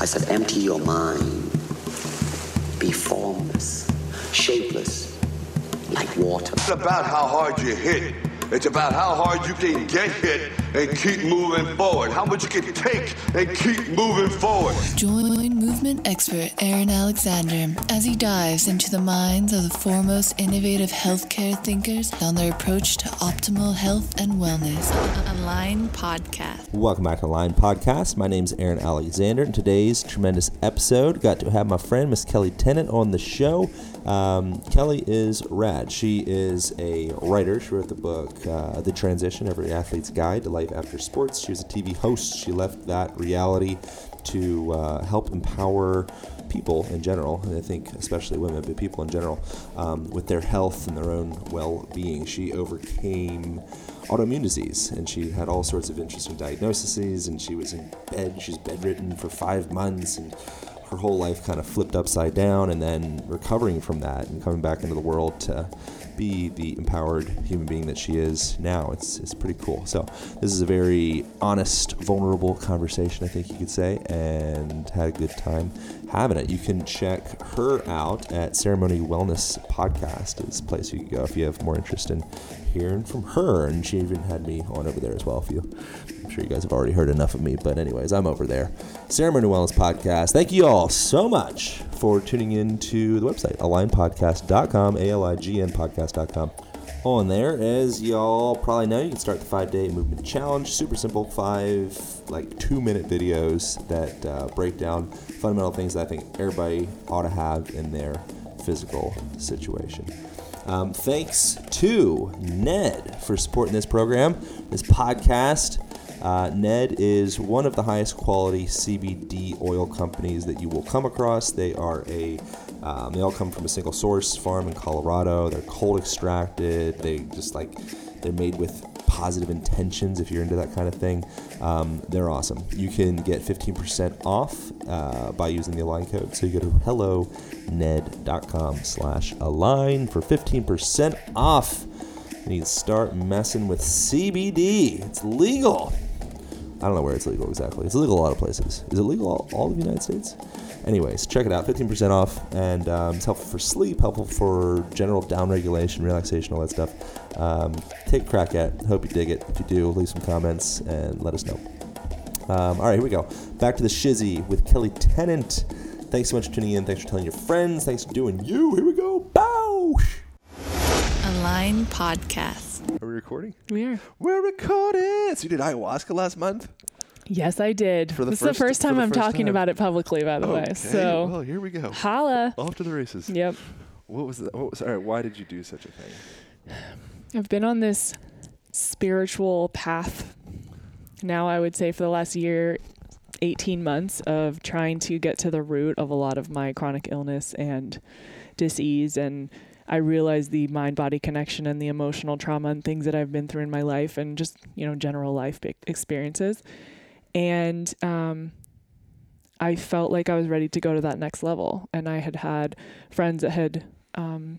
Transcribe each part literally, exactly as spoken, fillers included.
I said, empty your mind, be formless, shapeless, like water. It's about how hard you hit. It's about how hard you can get hit and keep moving forward. How much you can take and keep moving forward. Join movement expert Aaron Alexander as he dives into the minds of the foremost innovative healthcare thinkers on their approach to optimal health and wellness. Align Podcast. Welcome back to Align Podcast. My name is Aaron Alexander. In today's tremendous episode, got to have my friend, Miss Kelly Tennant, on the show. Um, Kelly is rad. She is a writer. She wrote the book, uh, The Transition, Every Athlete's Guide to Life After Sports. She was a T V host. She left that reality to uh, help empower people in general, and I think especially women, but people in general, um, with their health and their own well-being. She overcame autoimmune disease, and she had all sorts of interesting diagnoses, and she was in bed. She was bedridden for five months, and her whole life kind of flipped upside down, and then recovering from that and coming back into the world to be the empowered human being that she is now. It's it's pretty cool. So this is a very honest, vulnerable conversation, I think you could say, and had a good time having it. You can check her out at Ceremony Wellness Podcast. It's a place you can go if you have more interest in hearing from her, and she even had me on over there as well. If you, I'm sure you guys have already heard enough of me, but anyways, I'm over there. Ceremony Wellness Podcast. Thank you all so much for tuning in to the website, align podcast dot com, A L I G N podcast dot com. On there, as y'all probably know, you can start the five-day movement challenge. Super simple, five, like two-minute videos that uh, break down fundamental things that I think everybody ought to have in their physical situation. Um, thanks to Ned for supporting this program, this podcast. Uh, Ned is one of the highest quality C B D oil companies that you will come across. They are a, um, they all come from a single source farm in Colorado. They're cold extracted. They just like, they're made with positive intentions if you're into that kind of thing. Um, they're awesome. You can get fifteen percent off uh, by using the Align code. So you go to hello ned dot com slash align for fifteen percent off. And you can start messing with C B D. It's legal. I don't know where it's legal exactly. It's legal a lot of places. Is it legal all, all of the United States? Anyways, check it out. fifteen percent off. And um, it's helpful for sleep, helpful for general downregulation, relaxation, all that stuff. Um, take a crack at it. Hope you dig it. If you do, leave some comments and let us know. Um, all right, here we go. Back to the shizzy with Kelly Tennant. Thanks so much for tuning in. Thanks for telling your friends. Thanks for doing you. Here we go. Bow! Align Podcast. Are we recording? We are. We're recording. So you did ayahuasca last month? Yes, I did. For the this first, is the first time the I'm first talking time. about it publicly, by the okay. way. So, well, here we go. Holla. Off to the races. Yep. What was that? What was, all right, why did you do such a thing? I've been on this spiritual path now, I would say, for the last year, eighteen months of trying to get to the root of a lot of my chronic illness and disease, and I realized the mind-body connection and the emotional trauma and things that I've been through in my life and just, you know, general life experiences. And um, I felt like I was ready to go to that next level. And I had had friends that had um,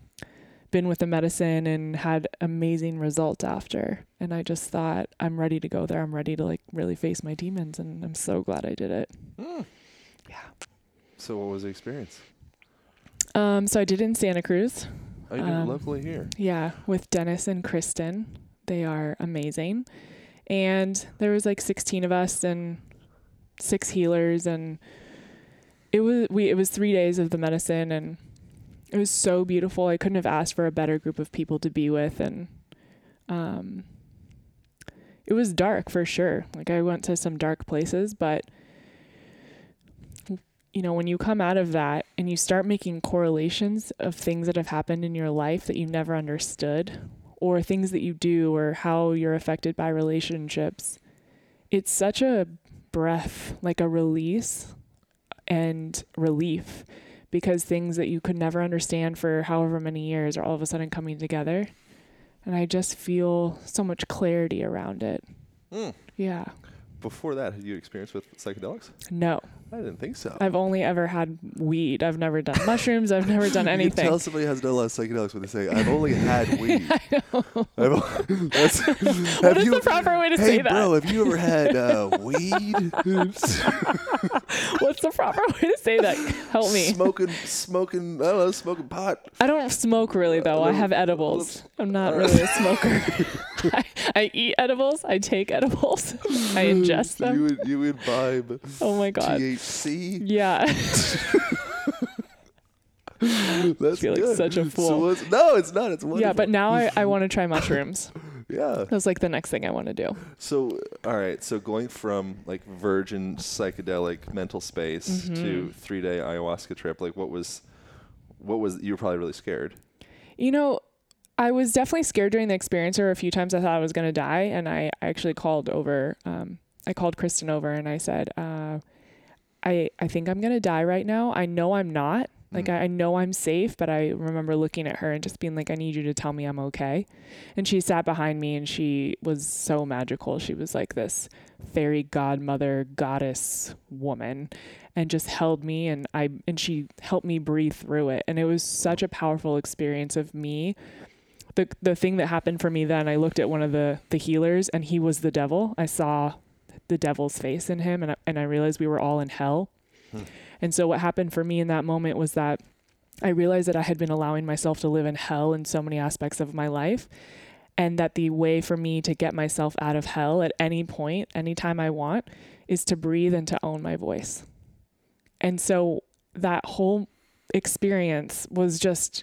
been with the medicine and had amazing results after. And I just thought, I'm ready to go there. I'm ready to like really face my demons. And I'm so glad I did it. Mm. Yeah. So what was the experience? Um, so I did it in Santa Cruz. I did um, locally here. Yeah, with Dennis and Kristen. They are amazing. And there was like sixteen of us and six healers, and it was we it was three days of the medicine, and it was so beautiful. I couldn't have asked for a better group of people to be with, and um it was dark for sure. Like I went to some dark places, but you know, when you come out of that and you start making correlations of things that have happened in your life that you never understood, or things that you do, or how you're affected by relationships, it's such a breath, like a release and relief, because things that you could never understand for however many years are all of a sudden coming together. And I just feel so much clarity around it. Mm. Yeah. Before that, had you experienced with psychedelics? No. I didn't think so. I've only ever had weed. I've never done mushrooms. I've never done anything. You tell somebody has no less psychedelics when they say, I've only had weed. I know. I've, that's, what is you, the proper way to hey say bro, that? Hey, bro, have you ever had uh, weed? What's the proper way to say that? Help me. Smoking, smoking, I don't know, smoking pot. I don't smoke really, though. Uh, I have edibles. I'm not really a smoker. I, I eat edibles. I take edibles. I ingest them. You would, you would imbibe. Oh, my God. T H C? Yeah. That's feel good. Like such a fool. So it's, no, it's not. It's wonderful. Yeah, but now I, I want to try mushrooms. Yeah. That's like the next thing I want to do. So, all right. So going from like virgin psychedelic mental space mm-hmm. to three-day ayahuasca trip, like what was, what was, you were probably really scared. You know, I was definitely scared during the experience. Or a few times I thought I was going to die. And I, I actually called over, um, I called Kristen over and I said, uh, I, I think I'm going to die right now. I know I'm not. Like, mm. I, I know I'm safe, but I remember looking at her and just being like, I need you to tell me I'm okay. And she sat behind me and she was so magical. She was like this fairy godmother, goddess woman, and just held me. And I, and she helped me breathe through it. And it was such a powerful experience of me. The, the thing that happened for me then, I looked at one of the, the healers and he was the devil. I saw the devil's face in him. And I, and I realized we were all in hell. Hmm. And so what happened for me in that moment was that I realized that I had been allowing myself to live in hell in so many aspects of my life. And that the way for me to get myself out of hell at any point, anytime I want, is to breathe and to own my voice. And so that whole experience was just,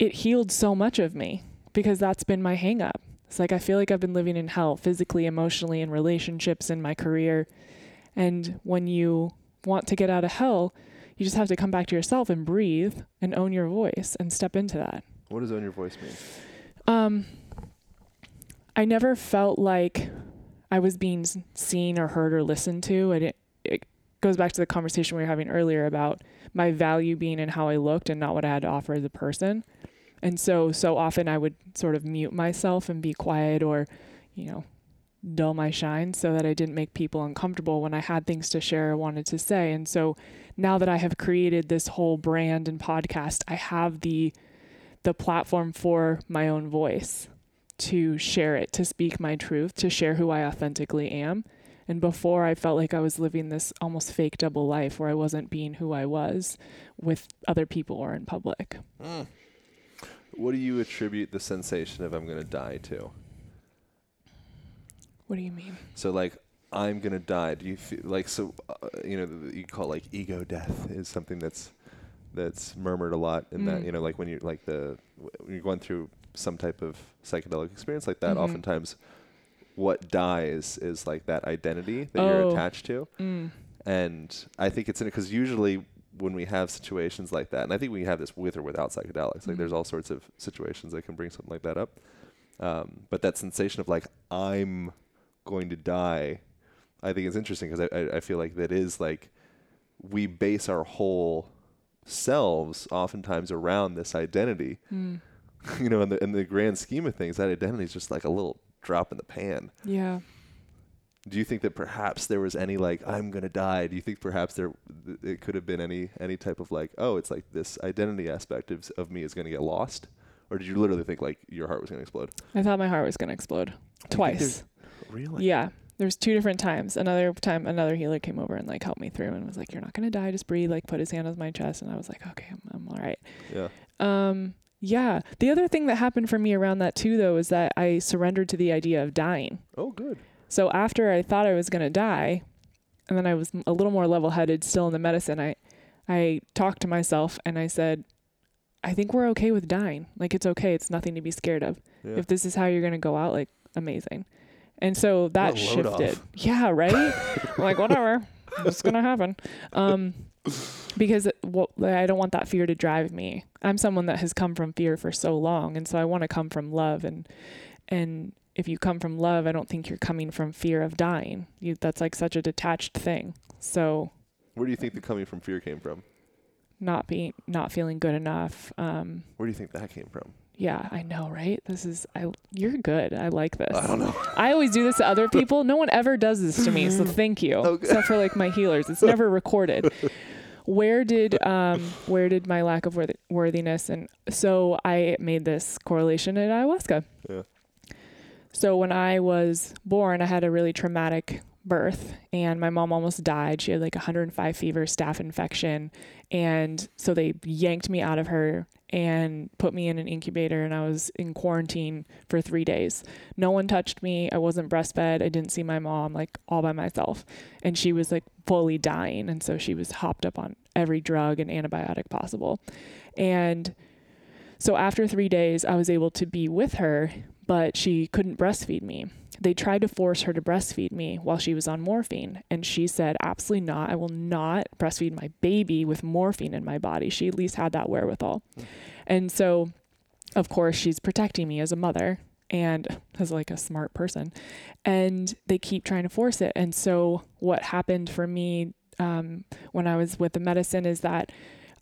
it healed so much of me because that's been my hang up. It's like, I feel like I've been living in hell physically, emotionally, in relationships, in my career. And when you want to get out of hell, you just have to come back to yourself and breathe and own your voice and step into that. What does own your voice mean? Um, I never felt like I was being seen or heard or listened to. I didn't, it goes back to the conversation we were having earlier about my value being in how I looked and not what I had to offer as a person. And so, so often I would sort of mute myself and be quiet or, you know, dull my shine so that I didn't make people uncomfortable when I had things to share or wanted to say. And so now that I have created this whole brand and podcast, I have the, the platform for my own voice to share it, to speak my truth, to share who I authentically am. And before I felt like I was living this almost fake double life where I wasn't being who I was with other people or in public. Mm. What do you attribute the sensation of I'm going to die to? What do you mean? So like, I'm going to die. Do you feel like, so, uh, you know, you call like ego death is something that's, that's murmured a lot in mm. that, you know, like when you're like the, when you're going through some type of psychedelic experience like that, mm-hmm. oftentimes what dies is like that identity that oh. you're attached to. Mm. And I think it's in it because usually when we have situations like that, and I think we have this with or without psychedelics, mm-hmm. like there's all sorts of situations that can bring something like that up. Um, but that sensation of like, I'm going to die, I think it's interesting because I, I, I feel like that is like we base our whole selves oftentimes around this identity, mm. you know, in the, in the grand scheme of things, that identity is just like a little drop in the pan. Yeah. Do you think that perhaps there was any like, I'm going to die? Do you think perhaps there, th- it could have been any, any type of like, oh, it's like this identity aspect of, of me is going to get lost? Or did you literally think like your heart was going to explode? I thought my heart was going to explode twice. Really? Yeah. There's two different times. Another time, another healer came over and like helped me through and was like, you're not going to die. Just breathe, like put his hand on my chest. And I was like, okay, I'm, I'm all right. Yeah. Um, yeah. The other thing that happened for me around that too, though, is that I surrendered to the idea of dying. Oh, good. So after I thought I was going to die and then I was a little more level headed still in the medicine, I, I talked to myself and I said, I think we're okay with dying. Like it's okay. It's nothing to be scared of. Yeah. If this is how you're going to go out, like amazing. And so that shifted. Off. Yeah, right? Like, whatever. It's going to happen. Um, because it, well, I don't want that fear to drive me. I'm someone that has come from fear for so long. And so I want to come from love. And and if you come from love, I don't think you're coming from fear of dying. You, that's like such a detached thing. So where do you think the coming from fear came from? Not being, not feeling good enough. Um, where do you think that came from? Yeah, I know, right? This is, I. You're good. I like this. I don't know. I always do this to other people. No one ever does this to me, so thank you. Okay. Except for like my healers. It's never recorded. Where did um where did my lack of worth- worthiness? And so I made this correlation at ayahuasca. Yeah. So when I was born, I had a really traumatic birth, and my mom almost died. She had like one hundred five fever, staph infection, and so they yanked me out of her and put me in an incubator, and I was in quarantine for three days. No one touched me. I wasn't breastfed. I didn't see my mom, like all by myself. And she was like fully dying. And so she was hopped up on every drug and antibiotic possible. And so after three days, I was able to be with her, but she couldn't breastfeed me. They tried to force her to breastfeed me while she was on morphine. And she said, absolutely not. I will not breastfeed my baby with morphine in my body. She at least had that wherewithal. Mm. And so, of course, she's protecting me as a mother and as like a smart person. And they keep trying to force it. And so what happened for me um, when I was with the medicine is that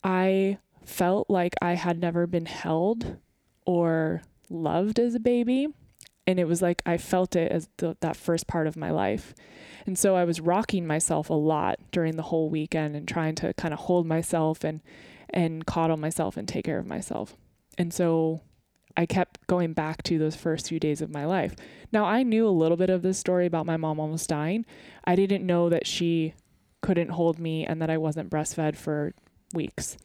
I felt like I had never been held or loved as a baby. And it was like, I felt it as the, that first part of my life. And so I was rocking myself a lot during the whole weekend and trying to kind of hold myself and, and coddle myself and take care of myself. And so I kept going back to those first few days of my life. Now I knew a little bit of this story about my mom almost dying. I didn't know that she couldn't hold me and that I wasn't breastfed for weeks.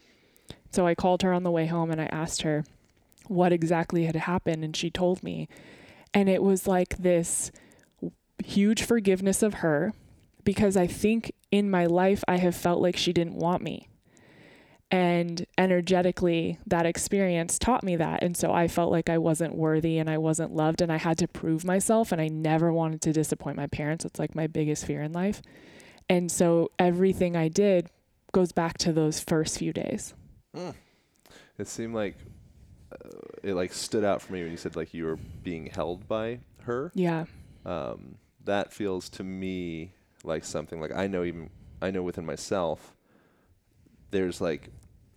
So I called her on the way home and I asked her what exactly had happened. And she told me. And it was like this huge forgiveness of her, because I think in my life, I have felt like she didn't want me. And energetically, that experience taught me that. And so I felt like I wasn't worthy and I wasn't loved and I had to prove myself. And I never wanted to disappoint my parents. It's like my biggest fear in life. And so everything I did goes back to those first few days. Mm. It seemed like it like stood out for me when you said like you were being held by her. Yeah. Um, that feels to me like something like I know even, I know within myself, there's like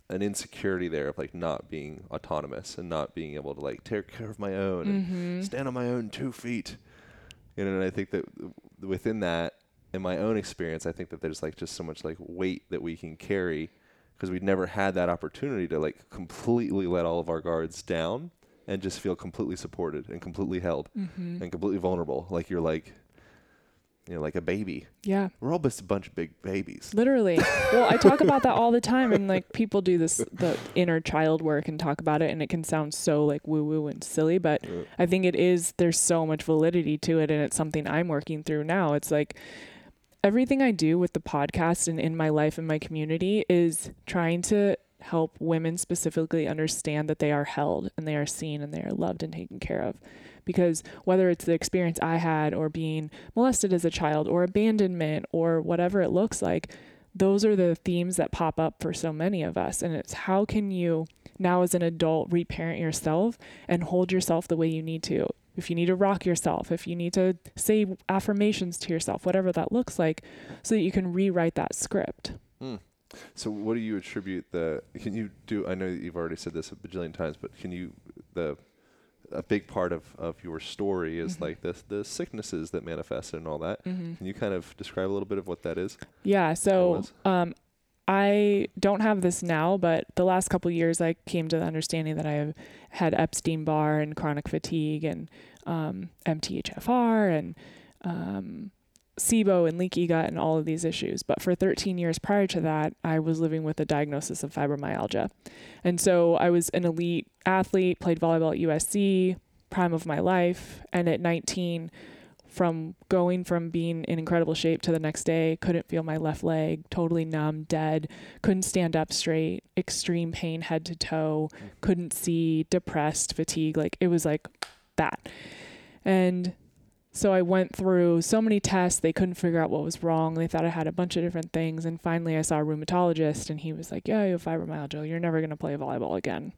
an insecurity there of like not being autonomous and not being able to like take care of my own, mm-hmm. and stand on my own two feet. You know, and I think that within that, in my own experience, I think that there's like just so much like weight that we can carry, because we'd never had that opportunity to like completely let all of our guards down and just feel completely supported and completely held, mm-hmm. and completely vulnerable. Like you're like, you know, like a baby. Yeah. We're all just a bunch of big babies. Literally. Well, I talk about that all the time. And like people do this, the inner child work, and talk about it. And it can sound so like woo woo and silly, but yeah. I think it is, there's so much validity to it. And it's something I'm working through now. It's like, everything I do with the podcast and in my life and my community is trying to help women specifically understand that they are held and they are seen and they are loved and taken care of. Because whether it's the experience I had or being molested as a child or abandonment or whatever it looks like, those are the themes that pop up for so many of us. And it's how can you now as an adult reparent yourself and hold yourself the way you need to? If you need to rock yourself, if you need to say affirmations to yourself, whatever that looks like, so that you can rewrite that script. Mm. So what do you attribute the, can you do, I know that you've already said this a bajillion times, but can you, the, a big part of, of your story is, mm-hmm. like the, the sicknesses that manifested and all that. Mm-hmm. Can you kind of describe a little bit of what that is? Yeah. So, um, I don't have this now, but the last couple of years I came to the understanding that I have had Epstein Barr and chronic fatigue and um, M T H F R and um, SIBO and leaky gut and all of these issues. But for thirteen years prior to that, I was living with a diagnosis of fibromyalgia. And so I was an elite athlete, played volleyball at U S C, prime of my life. And at nineteen, from going from being in incredible shape to the next day, couldn't feel my left leg, totally numb, dead, couldn't stand up straight, extreme pain head to toe, couldn't see, depressed, fatigue. Like it was like that. And so I went through so many tests. They couldn't figure out what was wrong. They thought I had a bunch of different things. And finally I saw a rheumatologist and he was like, yeah, you have fibromyalgia. You're never going to play volleyball again.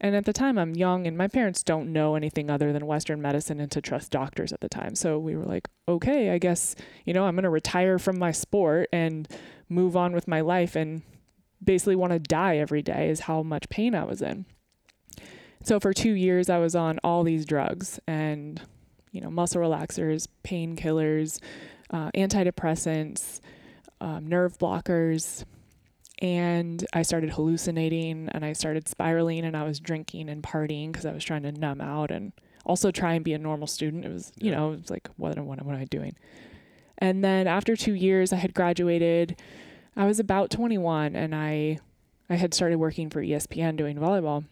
And at the time I'm young and my parents don't know anything other than Western medicine and to trust doctors at the time. So we were like, okay, I guess, you know, I'm going to retire from my sport and move on with my life and basically want to die every day is how much pain I was in. So for two years, I was on all these drugs and, you know, muscle relaxers, painkillers, uh, antidepressants, um, nerve blockers. And I started hallucinating and I started spiraling and I was drinking and partying because I was trying to numb out and also try and be a normal student. It was, you yeah. know, it's like, what, what, what am I doing? And then after two years, I had graduated. I was about twenty-one and I, I had started working for E S P N doing volleyball.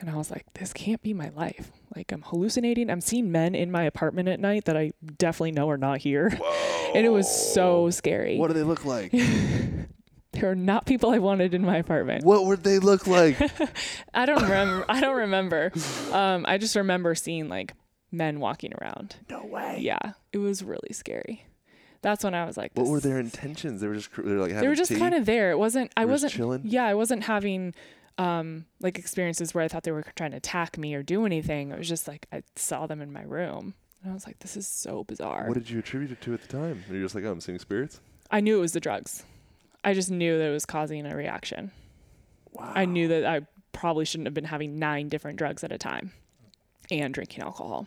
And I was like, this can't be my life. Like, I'm hallucinating. I'm seeing men in my apartment at night that I definitely know are not here. Whoa. And it was so scary. What do they look like? They were not people I wanted in my apartment. What would they look like? I don't remember. I don't remember. Um, I just remember seeing like men walking around. No way. Yeah. It was really scary. That's when I was like, this what were their intentions? They were just, they were like, they were just kind of there. It wasn't, I wasn't, chilling? yeah, I wasn't having, um, like experiences where I thought they were trying to attack me or do anything. It was just like, I saw them in my room and I was like, this is so bizarre. What did you attribute it to at the time? You're just like, oh, I'm seeing spirits. I knew it was the drugs. I just knew that it was causing a reaction. Wow. I knew that I probably shouldn't have been having nine different drugs at a time and drinking alcohol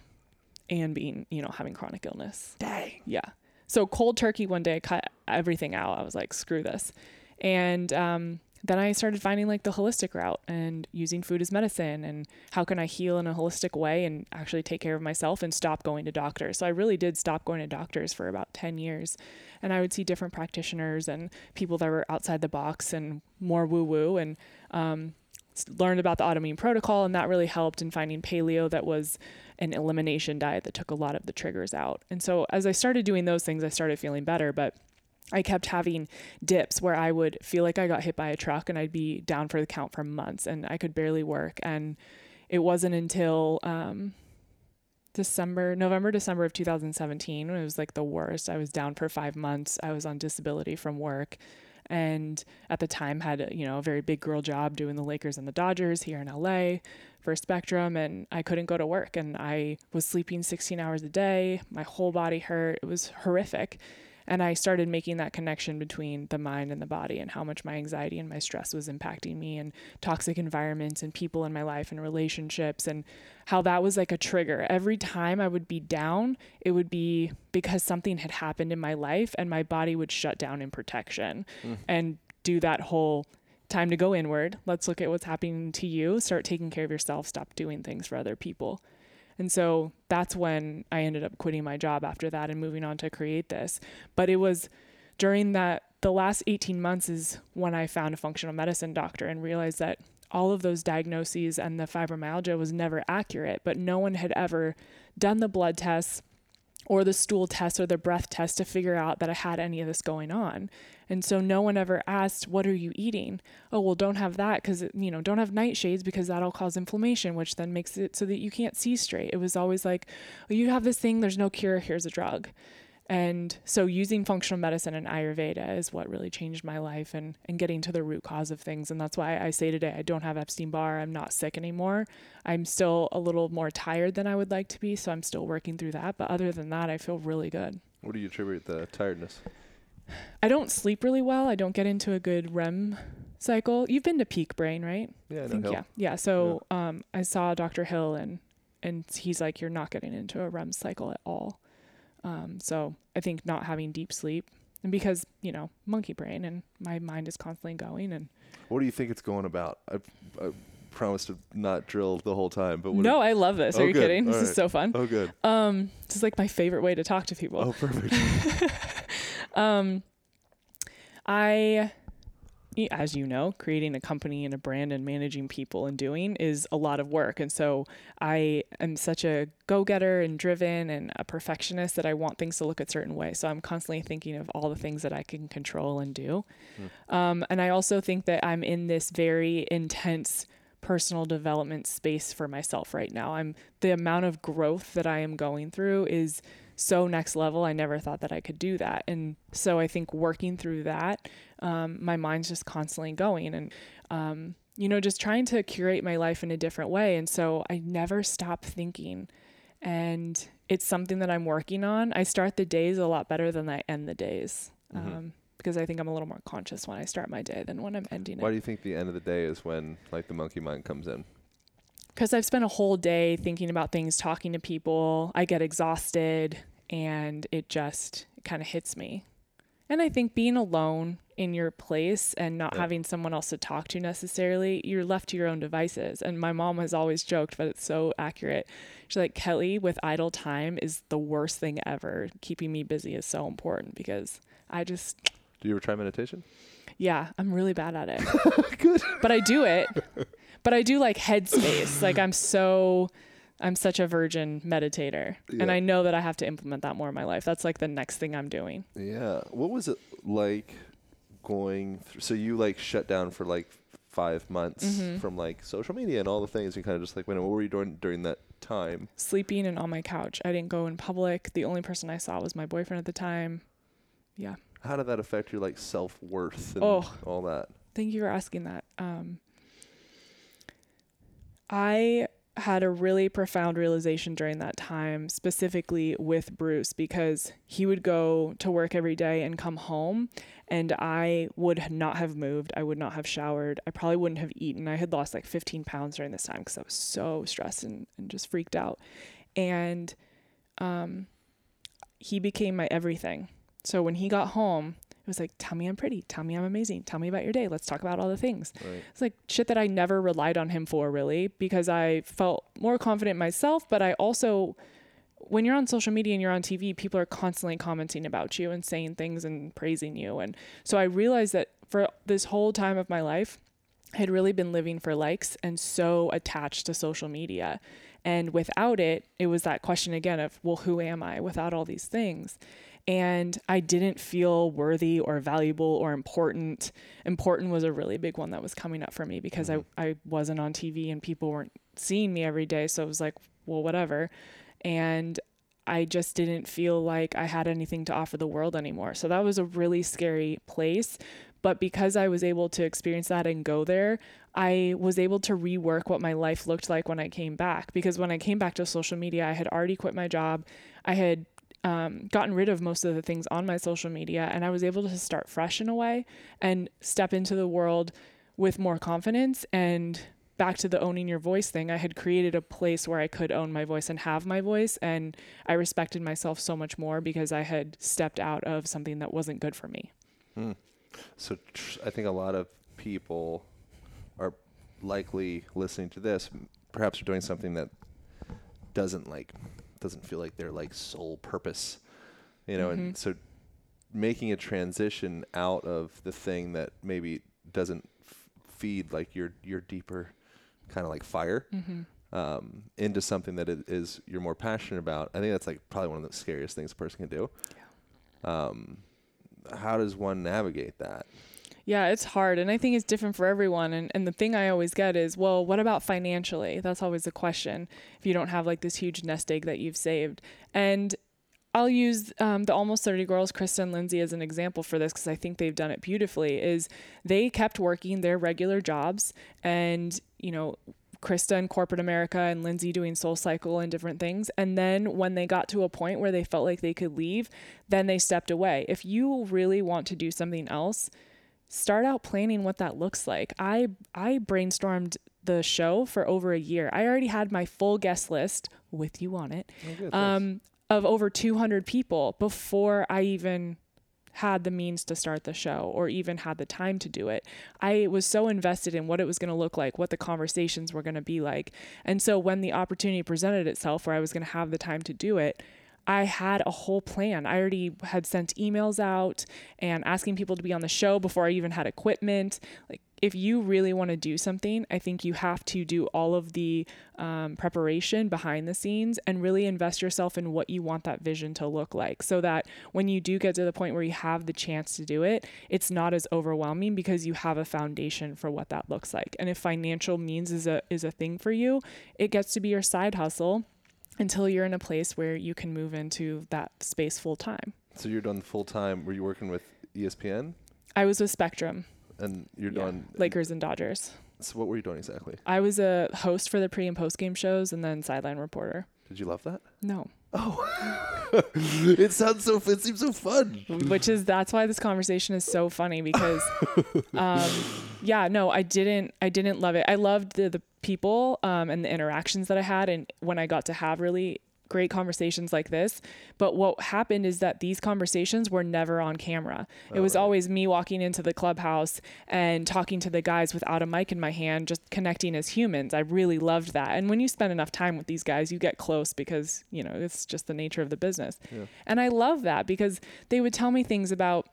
and being, you know, having chronic illness. Dang. Yeah. So cold turkey one day, I cut everything out. I was like, screw this. And um, then I started finding like the holistic route and using food as medicine and how can I heal in a holistic way and actually take care of myself and stop going to doctors. So I really did stop going to doctors for about ten years. And I would see different practitioners and people that were outside the box and more woo-woo and um, learned about the autoimmune protocol. And that really helped in finding paleo that was an elimination diet that took a lot of the triggers out. And so as I started doing those things, I started feeling better, but I kept having dips where I would feel like I got hit by a truck and I'd be down for the count for months and I could barely work. And it wasn't until, um, December, November, December of two thousand seventeen, when it was like the worst. I was down for five months. I was on disability from work. And at the time had, you know, a very big girl job doing the Lakers and the Dodgers here in L A for Spectrum. And I couldn't go to work and I was sleeping sixteen hours a day. My whole body hurt. It was horrific. And I started making that connection between the mind and the body and how much my anxiety and my stress was impacting me and toxic environments and people in my life and relationships and how that was like a trigger. Every time I would be down, it would be because something had happened in my life and my body would shut down in protection mm. and do that whole time to go inward. Let's look at what's happening to you. Start taking care of yourself. Stop doing things for other people. And so that's when I ended up quitting my job after that and moving on to create this. But it was during that, the last eighteen months is when I found a functional medicine doctor and realized that all of those diagnoses and the fibromyalgia was never accurate, but no one had ever done the blood tests or the stool tests or the breath tests to figure out that I had any of this going on. And so no one ever asked, what are you eating? Oh, well, don't have that because, you know, don't have nightshades because that'll cause inflammation, which then makes it so that you can't see straight. It was always like, oh, you have this thing, there's no cure, here's a drug. And so using functional medicine and Ayurveda is what really changed my life and, and getting to the root cause of things. And that's why I say today, I don't have Epstein Barr. I'm not sick anymore. I'm still a little more tired than I would like to be. So I'm still working through that. But other than that, I feel really good. What do you attribute the tiredness? I don't sleep really well. I don't get into a good R E M cycle. You've been to Peak Brain, right? Yeah. I think, yeah. Yeah. So yeah. Um, I saw Doctor Hill and, and he's like, you're not getting into a R E M cycle at all. Um, so I think not having deep sleep and because, you know, monkey brain and my mind is constantly going. And what do you think it's going about? I, I promised to not drill the whole time, but what no, I love this. Oh, are you good. Kidding? All this right. is so fun. Oh, good. Um, this is like my favorite way to talk to people. Oh, perfect. um, I, as you know, creating a company and a brand and managing people and doing is a lot of work. And so I am such a go-getter and driven and a perfectionist that I want things to look a certain way. So I'm constantly thinking of all the things that I can control and do. Mm. Um, and I also think that I'm in this very intense personal development space for myself right now. I'm the amount of growth that I am going through is so next level. I never thought that I could do that. And so I think working through that, um, my mind's just constantly going and, um, you know, just trying to curate my life in a different way. And so I never stop thinking and it's something that I'm working on. I start the days a lot better than I end the days. Mm-hmm. Um, because I think I'm a little more conscious when I start my day than when I'm ending it. Why do you think the end of the day is when like the monkey mind comes in? because I've spent a whole day thinking about things, talking to people. I get exhausted and it just kind of hits me. And I think being alone in your place and not yeah. having someone else to talk to necessarily, you're left to your own devices. And my mom has always joked, but it's so accurate. She's like, Kelly, with idle time is the worst thing ever. Keeping me busy is so important because I just... Do you ever try meditation? Yeah, I'm really bad at it. Good. But I do it. But I do like Headspace. Like I'm so... I'm such a virgin meditator, yeah. and I know that I have to implement that more in my life. That's like the next thing I'm doing. Yeah. What was it like going through? So you like shut down for like five months mm-hmm. from like social media and all the things. You kind of just like, when, what were you doing during that time? Sleeping and on my couch. I didn't go in public. The only person I saw was my boyfriend at the time. Yeah. How did that affect your like self-worth and oh, all that? Thank you for asking that. Um, I... had a really profound realization during that time, specifically with Bruce, because he would go to work every day and come home and I would not have moved. I would not have showered. I probably wouldn't have eaten. I had lost like fifteen pounds during this time because I was so stressed and, and just freaked out. And um, he became my everything. So when he got home, it was like, tell me I'm pretty. Tell me I'm amazing. Tell me about your day. Let's talk about all the things. Right. It's like shit that I never relied on him for really, because I felt more confident myself. But I also, when you're on social media and you're on T V, people are constantly commenting about you and saying things and praising you. And so I realized that for this whole time of my life, I had really been living for likes and so attached to social media. And without it, it was that question again of, well, who am I without all these things? And I didn't feel worthy or valuable or important. Important was a really big one that was coming up for me because mm-hmm. I, I wasn't on T V and people weren't seeing me every day. So it was like, well, whatever. And I just didn't feel like I had anything to offer the world anymore. So that was a really scary place. But because I was able to experience that and go there, I was able to rework what my life looked like when I came back. Because when I came back to social media, I had already quit my job. I had um, gotten rid of most of the things on my social media, and I was able to start fresh in a way and step into the world with more confidence. And back to the owning your voice thing, I had created a place where I could own my voice and have my voice. And I respected myself so much more because I had stepped out of something that wasn't good for me. Hmm. So tr- I think a lot of people are likely listening to this, perhaps are doing something that doesn't like, doesn't feel like their like sole purpose, you know? Mm-hmm. And so making a transition out of the thing that maybe doesn't f- feed like your, your deeper kind of like fire, mm-hmm. um, into something that it is you're more passionate about. I think that's like probably one of the scariest things a person can do. Yeah. Um, how does one navigate that? Yeah, it's hard. And I think it's different for everyone. And and the thing I always get is, well, what about financially? That's always the question. If you don't have like this huge nest egg that you've saved. And I'll use um, the Almost thirty Girls, Kristen and Lindsay, as an example for this, because I think they've done it beautifully, is they kept working their regular jobs. And, you know, Krista in corporate America and Lindsay doing Soul Cycle and different things. And then when they got to a point where they felt like they could leave, then they stepped away. If you really want to do something else, start out planning what that looks like. I, I brainstormed the show for over a year. I already had my full guest list with you on it, oh, good, um, of over two hundred people before I even had the means to start the show or even had the time to do it. I was so invested in what it was going to look like, what the conversations were going to be like. And so when the opportunity presented itself where I was going to have the time to do it, I had a whole plan. I already had sent emails out and asking people to be on the show before I even had equipment. Like, if you really want to do something, I think you have to do all of the um, preparation behind the scenes and really invest yourself in what you want that vision to look like, so that when you do get to the point where you have the chance to do it, it's not as overwhelming because you have a foundation for what that looks like. And if financial means is a is a thing for you, it gets to be your side hustle until you're in a place where you can move into that space full time. So you're done full time. Were you working with E S P N? I was with Spectrum. And you're yeah. done Lakers and Dodgers. So what were you doing exactly? I was a host for the pre and post game shows and then sideline reporter. Did you love that? No. Oh, it sounds so, it seems so fun. Which is, that's why this conversation is so funny because, um, yeah, no, I didn't, I didn't love it. I loved the, the people, um, and the interactions that I had. And when I got to have really great conversations like this, but what happened is that these conversations were never on camera. All it was right. always me walking into the clubhouse and talking to the guys without a mic in my hand, just connecting as humans. I really loved that. And when you spend enough time with these guys, you get close because, you know, it's just the nature of the business. Yeah. And I love that because they would tell me things about,